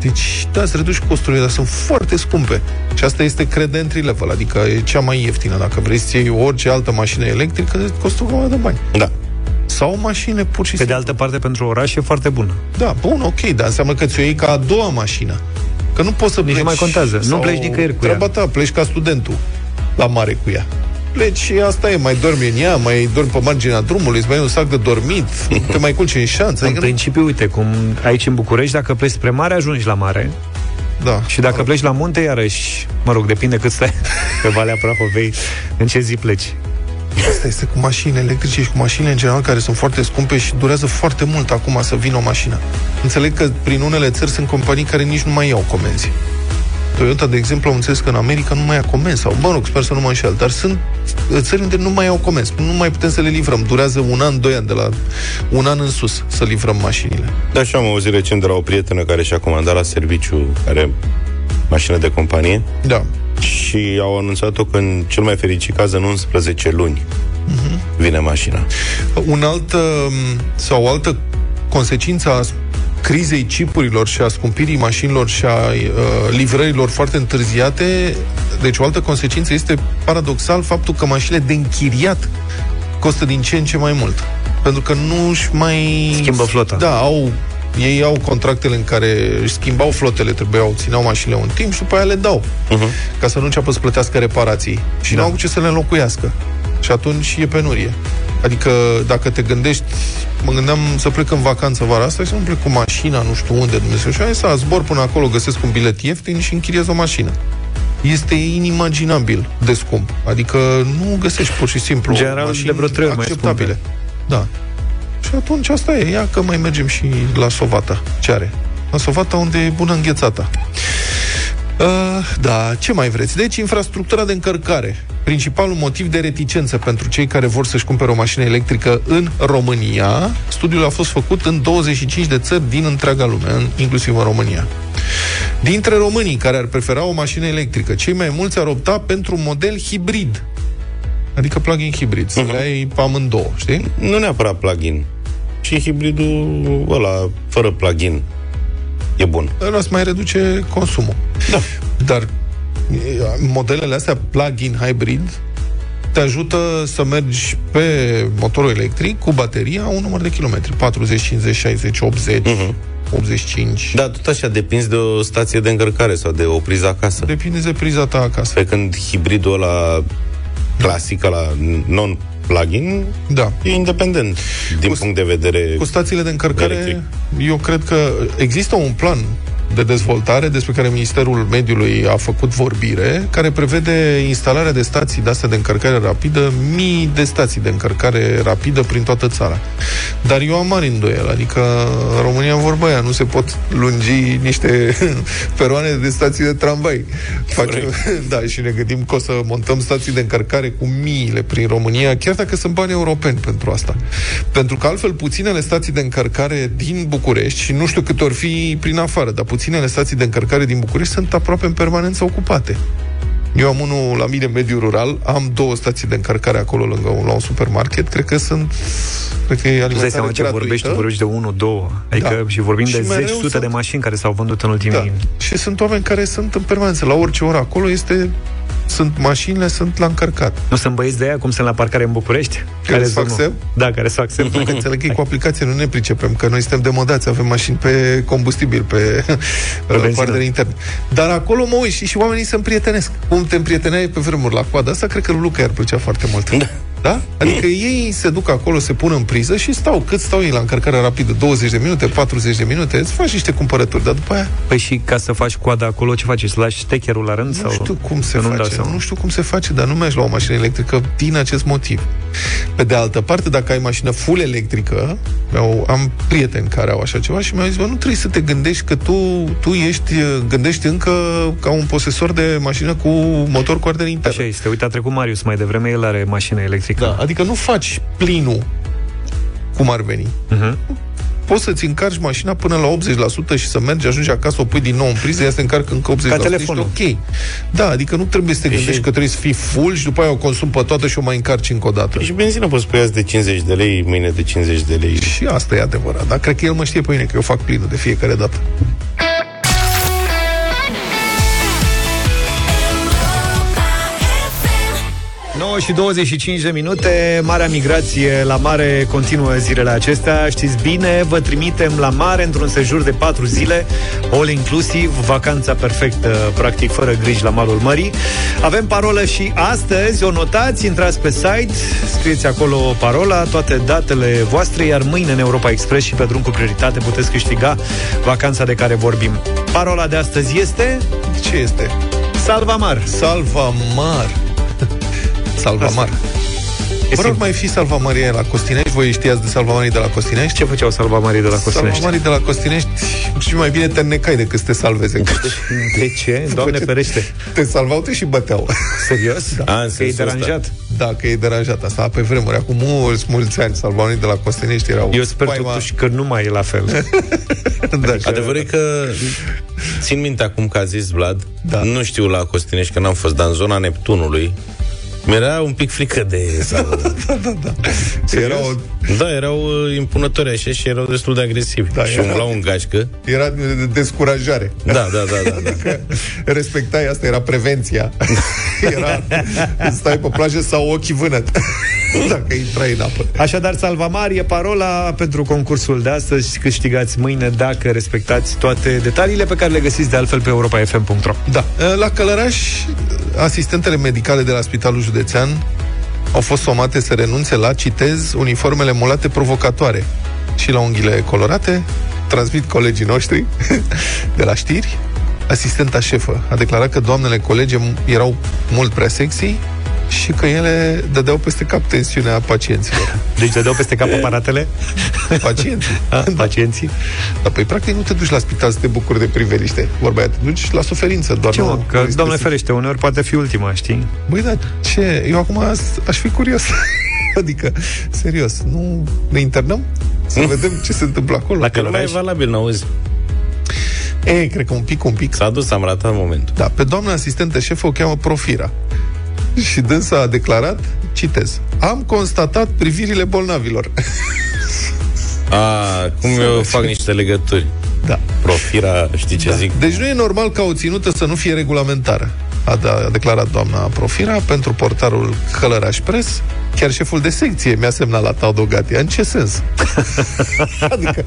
Deci, da, îți reduci costurile, dar sunt foarte scumpe. Și asta este, cred, entry level, adică e cea mai ieftină. Dacă vrei să iei orice altă mașină electrică, costă o de bani. Da. Sau mașine pur și simplu. Pe de altă parte, pentru oraș e foarte bună. Da, bun, ok, dar înseamnă că ți-o iei ca a doua mașină. Că nu poți să pleci. Nici nu mai contează, nu pleci nicăieri cu ea. Treaba ta, pleci ca studentul la mare cu ea. Pleci și asta e, mai dormi în ea, mai dormi pe marginea drumului, îți mai ai un sac de dormit, te mai culci în șanță. În principiu, uite, cum aici în București, dacă pleci spre mare, ajungi la mare. Da. Și dacă da. pleci la munte, iarăși, mă rog, depinde cât stai pe Valea Prahovei, în ce zi pleci. Asta este cu mașini electrice și cu mașini în general care sunt foarte scumpe și durează foarte mult acum să vină o mașină. Înțeleg că prin unele țări sunt companii care nici nu mai iau comenzi. Toyota, de exemplu, am înțeles că în America nu mai ia comenzi, sau, mă rog, sper să nu mă înșel, dar sunt țări unde nu mai au comenzi, nu mai putem să le livrăm. Durează un an, doi ani, de la un an în sus să livrăm mașinile. Da, și am auzit recent de la o prietenă care și-a comandat la serviciu, care mașină de companie. Da. Și au anunțat-o că în cel mai fericit caz în unsprezece luni uh-huh. vine mașina. Un alt, sau o altă consecință a crizei chipurilor și a scumpirii mașinilor și a uh, livrărilor foarte întârziate, deci o altă consecință este paradoxal faptul că mașinile de închiriat costă din ce în ce mai mult. Pentru că nu își mai... schimbă flota. Da, au... ei au contractele în care își schimbau flotele, trebuiau, țineau mașinile un timp și după aia le dau, uh-huh. ca să nu înceapă să plătească reparații. Și da. nu au cu ce să le înlocuiască. Și atunci e penurie. Adică, dacă te gândești, mă gândeam să plec în vacanță vara asta și să nu plec cu mașina, nu știu unde, Dumnezeu, și hai să zbor până acolo, găsesc un bilet ieftin și închiriez o mașină. Este inimaginabil de scump. Adică nu găsești pur și simplu general, mașini de acceptabile. Da. Și atunci asta e, ia că mai mergem și la Sovata. Ce are? La Sovata unde e bună înghețata. Uh, da, ce mai vreți? Deci, infrastructura de încărcare. Principalul motiv de reticență pentru cei care vor să-și cumpere o mașină electrică în România. Studiul a fost făcut în douăzeci și cinci de țări din întreaga lume, inclusiv în România. Dintre românii care ar prefera o mașină electrică, cei mai mulți ar opta pentru un model hibrid. Adică plug-in hibrid, să le ai pe amândouă, știi? Nu neapărat plug-in. Și hibridul ăla, fără plug-in, e bun. Ăla îți mai reduce consumul. Da. Dar modelele astea plug-in hybrid te ajută să mergi pe motorul electric cu bateria un număr de kilometri. patruzeci, cincizeci, șaizeci, optzeci, uh-huh. optzeci și cinci. Da, tot așa, depinzi de o stație de încărcare sau de o priză acasă. Depinde de priza ta acasă. Pe când hibridul ăla... clasică, la non-plug-in, da. E independent din cu, punct de vedere. Cu stațiile de încărcare, electric. Eu cred că există un plan de dezvoltare despre care Ministerul Mediului a făcut vorbire, care prevede instalarea de stații de astea de încărcare rapidă, mii de stații de încărcare rapidă prin toată țara. Dar eu am mari îndoiel, adică în România, vorba aia, nu se pot lungi niște peroane de stații de tramvai. Facem, da, și ne gândim că o să montăm stații de încărcare cu miile prin România, chiar dacă sunt bani europeni pentru asta. Pentru că altfel puținele stații de încărcare din București, și nu știu cât ori fi prin afară, dar puțin Ținele stații de încărcare din București sunt aproape în permanență ocupate. Eu am unul la mine, mediul rural, am două stații de încărcare acolo lângă un, la un supermarket, cred că sunt... Cred că e alimentare gratuită. Vorbești, vorbești de unul, două, adică da. Și vorbim și de zeci, sute sunt... de mașini care s-au vândut în ultimii... Da. Și sunt oameni care sunt în permanență, la orice oră acolo este... Sunt mașinile, sunt la încărcat. Nu sunt băieți de aia, cum sunt la parcare în București? Care se fac semn? Da, care se fac semn. Că înțeleg că e cu aplicație, nu ne pricepem, că noi suntem demodați, avem mașini pe combustibil, pe, pe parter intern. Dar acolo mă uit și, și oamenii se împrietenesc. Cum te împrieteneai pe vremuri la coada asta, cred că lui Luca i-ar plăcea foarte mult. Da. Da? Adică ei se duc acolo, se pun în priză și stau. Cât stau ei la încărcare rapidă? douăzeci de minute, patruzeci de minute? Îți faci niște cumpărături, dar după aia... Păi și ca să faci coada acolo, ce faci? Să lași stecherul la rând? Nu sau... știu cum se nu face, nu știu cum se face, dar nu mergi la o mașină electrică din acest motiv. Pe de altă parte, dacă ai mașină full electrică, eu am prieteni care au așa ceva și mi-au zis, bă, nu trebuie să te gândești că tu, tu ești, gândești încă ca un posesor de mașină cu motor cu ardere internă. Așa este, uite, a trecut Marius mai devreme, el are mașină electrică. Da, adică nu faci plinul cum ar veni. Uh-huh. Poți să-ți încarci mașina până la optzeci la sută și să mergi, ajungi acasă, o pui din nou în priză, ea se încarcă încă optzeci la sută. Ca telefonul. Ok. Da, adică nu trebuie să te gândești că trebuie să fii full și după aia o consum pe toată și o mai încarci încă o dată. Și benzină poți pui azi de cincizeci de lei, mâine de cincizeci de lei. Și asta e adevărat, dar cred că el mă știe pe mine că eu fac plinul de fiecare dată. nouă și douăzeci și cinci de minute, marea migrație la mare continuă zilele acestea. Știți bine, vă trimitem la mare într-un sejur de patru zile, all inclusiv, vacanța perfectă, practic fără griji la malul mării. Avem parolă și astăzi, o notați, intrați pe site, scrieți acolo parola, toate datele voastre, iar mâine în Europa Express și pe drum cu prioritate puteți câștiga vacanța de care vorbim. Parola de astăzi este... Ce este? Salvamar! Salvamar! Salvamar. Vă rog, mai fi Salva Maria la Costinești? Voi știați de Salva Maria de la Costinești? Ce făceau Salva Maria de la Costinești? Salva Maria de la Costinești și mai bine te necai decât să te salveze. De ce? Doamne ferește. Te salvau, te și băteau. Serios? Da. A, că e deranjat? Da, că e deranjat. Asta pe vremuri. Acum mulți, mulți ani Salva Maria de la Costinești erau... Eu sper spaima... totuși că nu mai e la fel. Da, adevărul e că... Țin minte acum că a zis Vlad, da. Nu știu la Costinești, că n-am fost, dar în zona Neptunului mi-era un pic frică de Salva. Da, da, da. Erau... da, erau impunători așa și erau destul de agresivi. Da, și era... umblau în gașcă. Era de descurajare. Da, da, da, da, da. Respectai, asta era prevenția. Era stai pe plajă sau ochii vânăt. Dacă intrai în apă. Așadar, Salva Maria, parola pentru concursul de astăzi. Câștigați mâine dacă respectați toate detaliile pe care le găsiți de altfel pe europa f m punct r o. Da. La Călăraș, asistentele medicale de la Spitalul Județean au fost somate să renunțe la, citez, uniformele molate provocatoare și la unghiile colorate, transmit colegii noștri de la știri. Asistenta șefă a declarat că doamnele colege erau mult prea sexy și că ele dădeau peste cap tensiunea pacienților. Deci dădeau peste cap aparatele? Pacienții. A, pacienții? Dar păi, practic, nu te duci la spital să te bucuri de priveliște. Vorba aia, te duci la suferință. Doar ce, mă, că, doamne ferește, uneori poate fi ultima, știi? Băi, dar ce? Eu acum aș fi curios. Adică, serios, nu ne internăm? Să vedem ce se întâmplă acolo. La Călăraș e valabil, n-auzi? E, cred că un pic, un pic. S-a dus, am ratat momentul. Da, pe doamna asistentă șefă o cheamă Profira. Și dânsa a declarat, citez, am constatat privirile bolnavilor. A, cum eu fac niște legături. Da. Profira, știi ce da. zic. Deci nu e normal ca o ținută să nu fie regulamentară, a, a declarat doamna Profira pentru portarul Călăraș Press. Chiar șeful de secție mi-a semnalat, adăugat. În ce sens? Adică,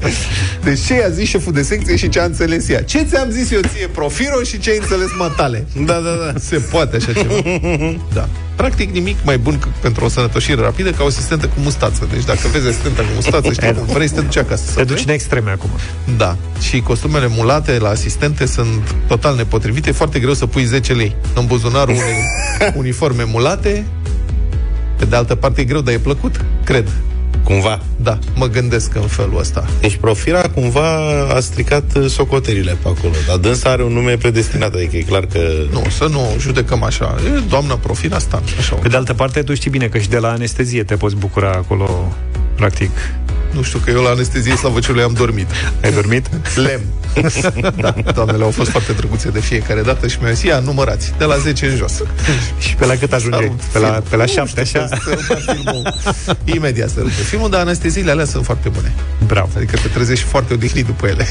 deci ce i-a zis șeful de secție și ce a înțeles ea? Ce ți-am zis eu ție, Profiro, și ce ai înțeles matale? Da, da, da, se poate așa ceva. Da. Practic nimic mai bun pentru o sănătoșire rapidă ca o asistentă cu mustață. Deci dacă vezi asistenta cu mustață, știi cum vrei să te duci acasă. Te duci în extreme acum. Da. Și costumele mulate la asistente sunt total nepotrivite. E foarte greu să pui zece lei în buzunarul unei uniforme mulate. Pe de altă parte e greu, dar e plăcut, cred. Cumva. Da, mă gândesc în felul ăsta. Deci Profira cumva a stricat socoterile pe acolo. Dar dânsa are un nume predestinat, adică e clar că... Nu, să nu judecăm așa. E, doamna Profira stan. Așa. Pe de altă parte, tu știi bine că și de la anestezie te poți bucura acolo, practic. Nu știu, că eu la anestezie, slavă celui, am dormit. Ai dormit? Lem. Da, doamnele au fost foarte drăguțe de fiecare dată și mi-au zis, ia, numărați, de la zece în jos. Și pe la cât ajungeai? Pe la, pe la șapte, așa? Imediat se rupe filmul, dar anesteziile alea sunt foarte bune. Bravo. Adică te trezești foarte odihnit după ele.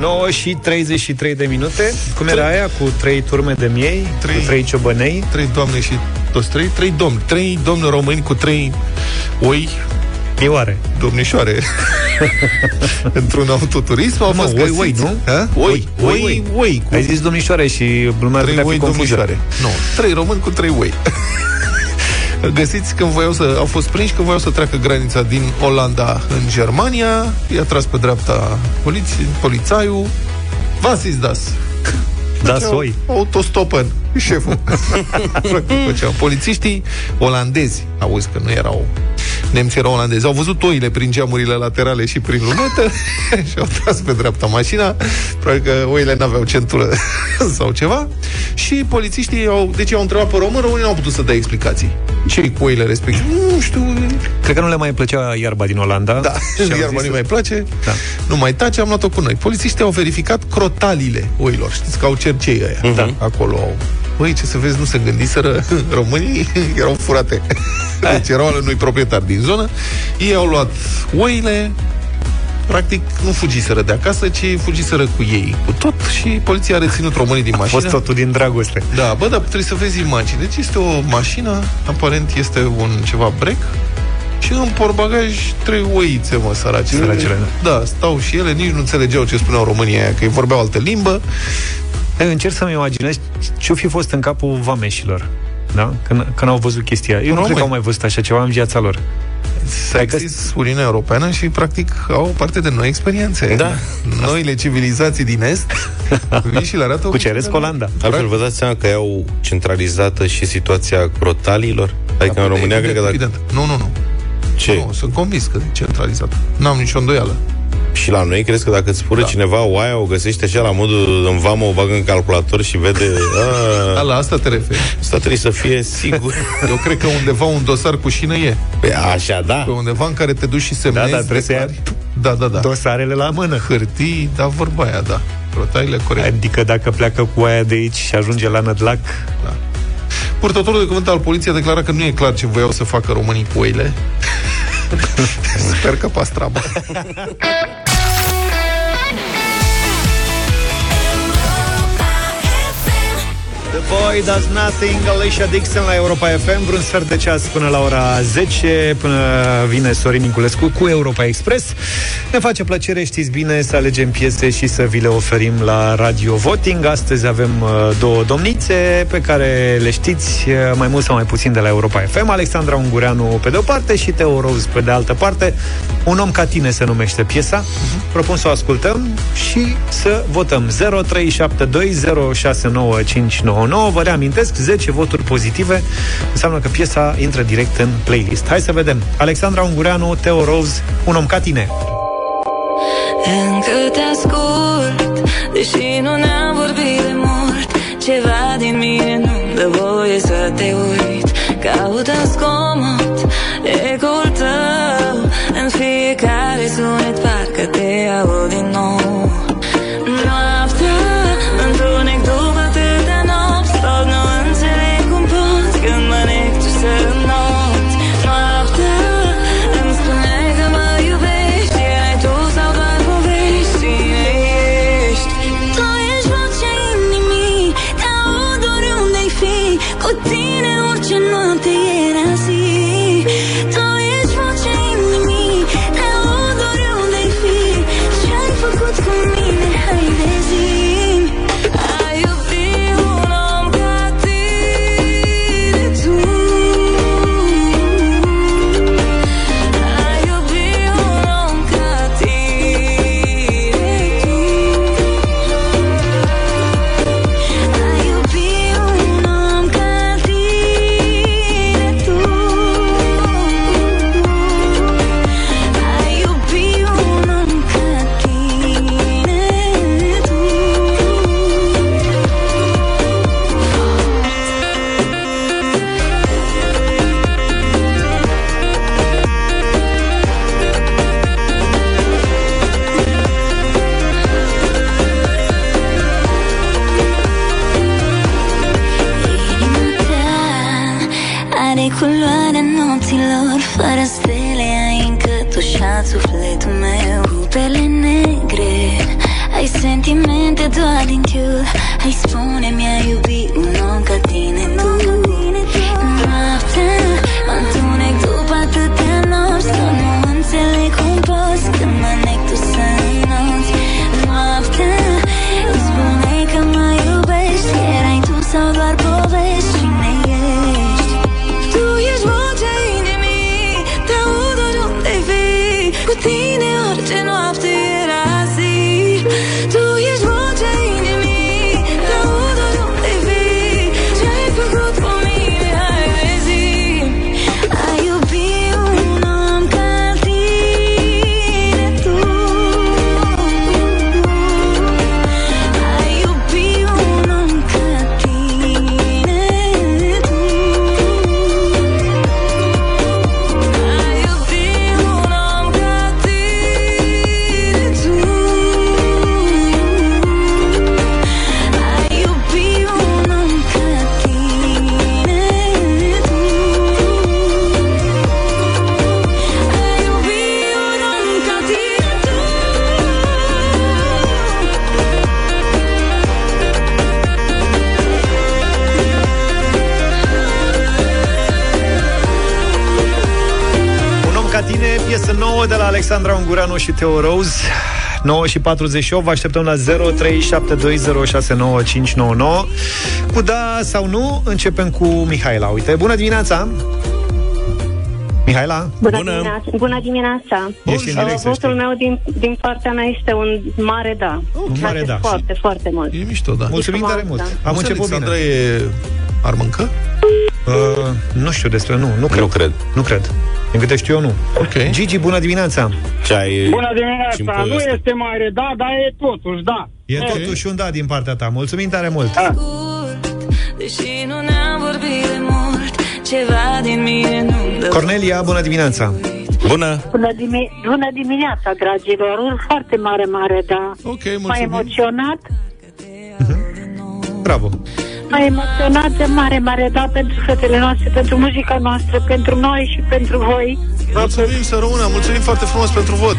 nouă și treizeci și trei de minute. Cum era trei. Aia cu trei turme de miei, trei, cu trei ciobănei, trei doamne și toți trei, trei domni, trei domni români cu trei oi, ioare, domnișoare. Într-un autoturism au fost oi, oi, nu? Oi, oi, oi, oi. Ai zis domnișoare și lumea putea fi confuză. Nu, trei români cu trei oi. Găsiți când voiau să... Au fost prinși când voiau să treacă granița din Olanda în Germania. I-a tras pe dreapta poliți, polițaiul. Was ist das? Das oi. Autostopen. Șeful. Polițiștii olandezi, auzi că nu erau... Nemții erau olandezi. Au văzut oile prin geamurile laterale și prin lunetă și au tras pe dreapta mașina. Probabil că oile n-aveau centură sau ceva. Și polițiștii au, deci au întrebat pe român, românii n-au putut să dea explicații. Ce-i cu oile respectiv? Nu știu. Cred că nu le mai plăcea iarba din Olanda. Da, iarba nu mai place. Da. Nu mai tace, am luat-o cu noi. Polițiștii au verificat crotalile oilor. Știți că au cercei ăia. Da. Acolo au... Băi, ce să vezi, nu se gândiseră românii, erau furate. Deci erau ale unui proprietar din zonă. Ei au luat oile, practic nu fugiseră de acasă, ci fugiseră cu ei, cu tot, și poliția a reținut românii din mașină. A fost totul din dragoste. Da, bă, dar trebuie să vezi imagini. Deci este o mașină, aparent este un ceva brec, și în portbagaj trei oițe, mă, săraci. Săracele, da. Da, stau și ele, nici nu înțelegeau ce spuneau românii aia, că ei vorbeau altă limbă. Eu încerc să-mi imaginez ce-o fi fost în capul vameșilor, da? Când, când au văzut chestia. Eu nu cred că au mai văzut așa ceva în viața lor. exist Uniunea Europeană și practic au parte de noi experiențe. Da. Noile civilizații din Est vin și le arată cuceresc Olanda. Altfel vă dați seama că au centralizată și situația crotalilor? Adică da, în România evident, cred că dacă... Evident. Nu, nu, nu. Ce? Nu, sunt convins că e centralizată. N-am nicio îndoială. Și la noi, crezi că dacă îți spune da. cineva oaia, o găsește așa la modul în vamă, o bagă în calculator și vede... A, da, la asta te referi. Asta trebuie să fie sigur. Eu cred că undeva un dosar cu șină e. Pe așa, da. Pe undeva în care te duci și semnezi. Da, da, trebuie să iei da, da, da. dosarele la mână. Hârtii, da, vorba aia, da. Rotaile corect. Adică dacă pleacă cu oaia de aici și ajunge la Nădlac... Da. Purtătorul de cuvânt al poliției a declarat că nu e clar ce voiau să facă românii cu oile. Sper că pastraba. The boy does nothing, Alicia Dixon la Europa F M, vreun sfert de ceas până la ora zece, până vine Sorin Niculescu cu Europa Express. Ne face plăcere, știți bine, să alegem piese și să vi le oferim la Radio Voting. Astăzi avem două domnițe pe care le știți mai mult sau mai puțin de la Europa F M, Alexandra Ungureanu pe de-o parte și Teo Rose pe de altă parte. Un om ca tine se numește piesa. Propun să o ascultăm și să votăm. zero trei șapte doi zero șase nouă cinci nouă. nouă, vă reamintesc, zece voturi pozitive înseamnă că piesa intră direct în playlist. Hai să vedem. Alexandra Ungureanu, Teo Rose, Un om ca tine. Încă te ascult, deși nu ne-am vorbit de mult, ceva din mine nu-mi dă voie să te uit. Caut în zgomot ecoul tău, în fiecare sunet parcă te aud din nou. Noaptea, întunec după sufletul meu, rupele negre. Ai sentimente doar din tu. Hai spune, mi-ai iubit un om ca tine tu. Noaptea mă întunec după atâtea nopți, să nu înțeleg cum poți când mă nec tu să înnoți. Noaptea îmi spuneai că mă iubești, erai tu sau doar povești, cine ești? Tu ești vocea inimii, te aud oriunde vii. Cu tine orice noapte era zi. Tu ești vocea inimii, te aud oriunde vii. Ce-ai făcut cu mine, ai rezit. Ai iubit un om ca tine tu. Ai iubit un om ca tine tu. Ai iubit un om ca piesă nouă de la Alexandra Ungureanu și Teo Rose. Nouă și patruzeci și opt, vă așteptăm la zero trei șapte doi zero șase nouă cinci nouă nouă. Cu da sau nu, începem cu Mihaela. Uite, bună dimineața! Mihaela, bună! Bună dimineața! Bună dimineața. Ești în direct, uh, votul meu din, din partea mea este un mare da. Un uh, mare da. Foarte, și foarte mult. E mișto, da. Mulțumim tare mult. Da. Am Mulțumim început Alexandra bine. E... ar mânca? Uh, nu știu despre, nu. Nu cred. Nu cred. Nu cred. Din câte știu eu, nu. Okay. Gigi, bună dimineața! Ce ai, bună dimineața! Nu ăsta? Este mare da, dar e totuși da. E hey. totuși un da din partea ta. Mulțumim tare mult! Ah. Deși nu ne-am vorbit de mult, ceva din mine nu-mi... Cornelia, bună dimineața! Bună! Bună, dimi- bună dimineața, dragilor! Un foarte mare, mare, da! Ok, mulțumim! M-a emoționat! Uh-huh. Bravo! M-a emoționat de mare, mare, da, pentru fetele noastre, pentru muzica noastră, pentru noi și pentru voi! Mulțumim, Sărăuna! Mulțumim foarte frumos pentru vot!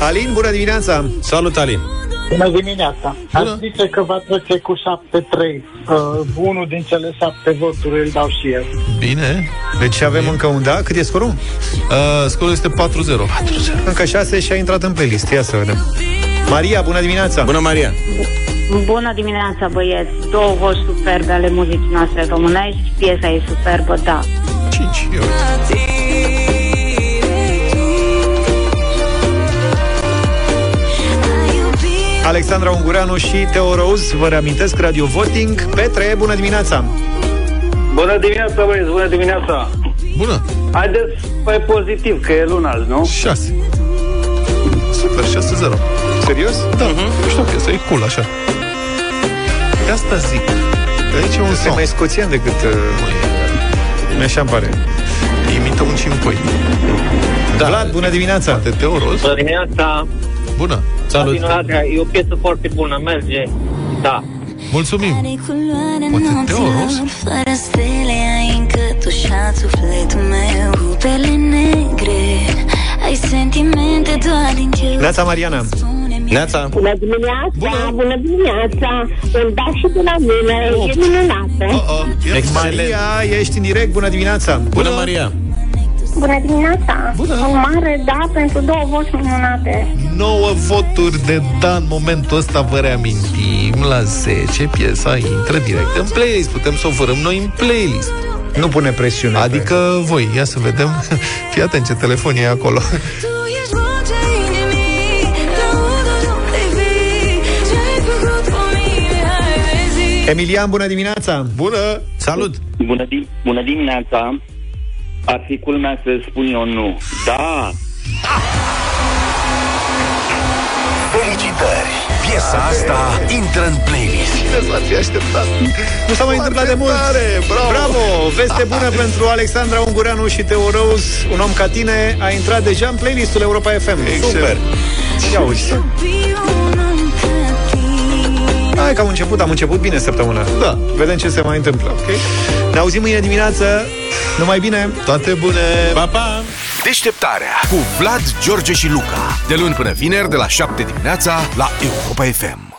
Alin, bună dimineața! Salut, Alin! Bună dimineața! Bună. Ați zice că va trece cu șapte trei. Uh, unul din cele șapte voturi îl dau și eu. Bine. Deci Bine. avem încă un da. Cât e scorul? Uh, scorul este patru zero. patru zero. Încă șase și a intrat în playlist. Ia să vedem. Maria, bună dimineața! Bună, Maria! Bună dimineața, băieți! Două voci superbe ale muzicii noastre românești. Piesa e superbă, da. cinci eu. Alexandra Ungureanu și Teo Rose, vă reamintesc Radio Voting. Petre, bună dimineața! Bună dimineața, băieți, bună dimineața! Bună! Haideți mai pozitiv, că e luna azi, nu? șase. Super, șase zero. Serios? Da, uh-huh. Nu știu, piesa e cool, așa. De asta zic. Aici e un son mai scoțian decât... Uh, așa-mi pare. Imită un cimpoi. Da. Vlad, bună dimineața! Teo Rose. Bună dimineața! Bună. Salut. E o piesă foarte bună, merge. Da. Mulțumim. Poate Teo Rose? Neața, Mariana. Neața. Bună dimineața. Bună, bună dimineața. Îmi da și de la mine. Oh. E minunată. Oh, oh. Ex- Maria, ești în direct. Bună dimineața. Bună, bună Maria. Bună dimineața! Bună. Un mare da pentru două voci minunate. nouă voturi de da în momentul ăsta, vă reamintim. La zece piesa intră direct în playlist. Putem să o fărăm noi în playlist. Nu pune presiune. Adică pe... voi, ia să vedem. Fii atent ce telefon e acolo. Emilian, bună dimineața! Bună! Salut! Bună, di- bună dimineața! Ar fi culmea să spun eu nu. Da! Felicitări! Piesa asta intră în playlist. Cine s-ar fi așteptat? Nu s-a mai întâmplat de mult. Bravo! Bravo! Veste bună pentru Alexandra Ungureanu și Teo Rose. Un om ca tine a intrat deja în playlistul Europa F M. Super! Și auzi! Hai că am început, am început bine săptămâna. Da. Vedem ce se mai întâmplă, ok? Ne auzim mâine dimineață. Numai bine. Toate bune. Pa, pa. Deșteptarea cu Vlad, George și Luca. De luni până vineri de la șapte dimineața la Europa F M.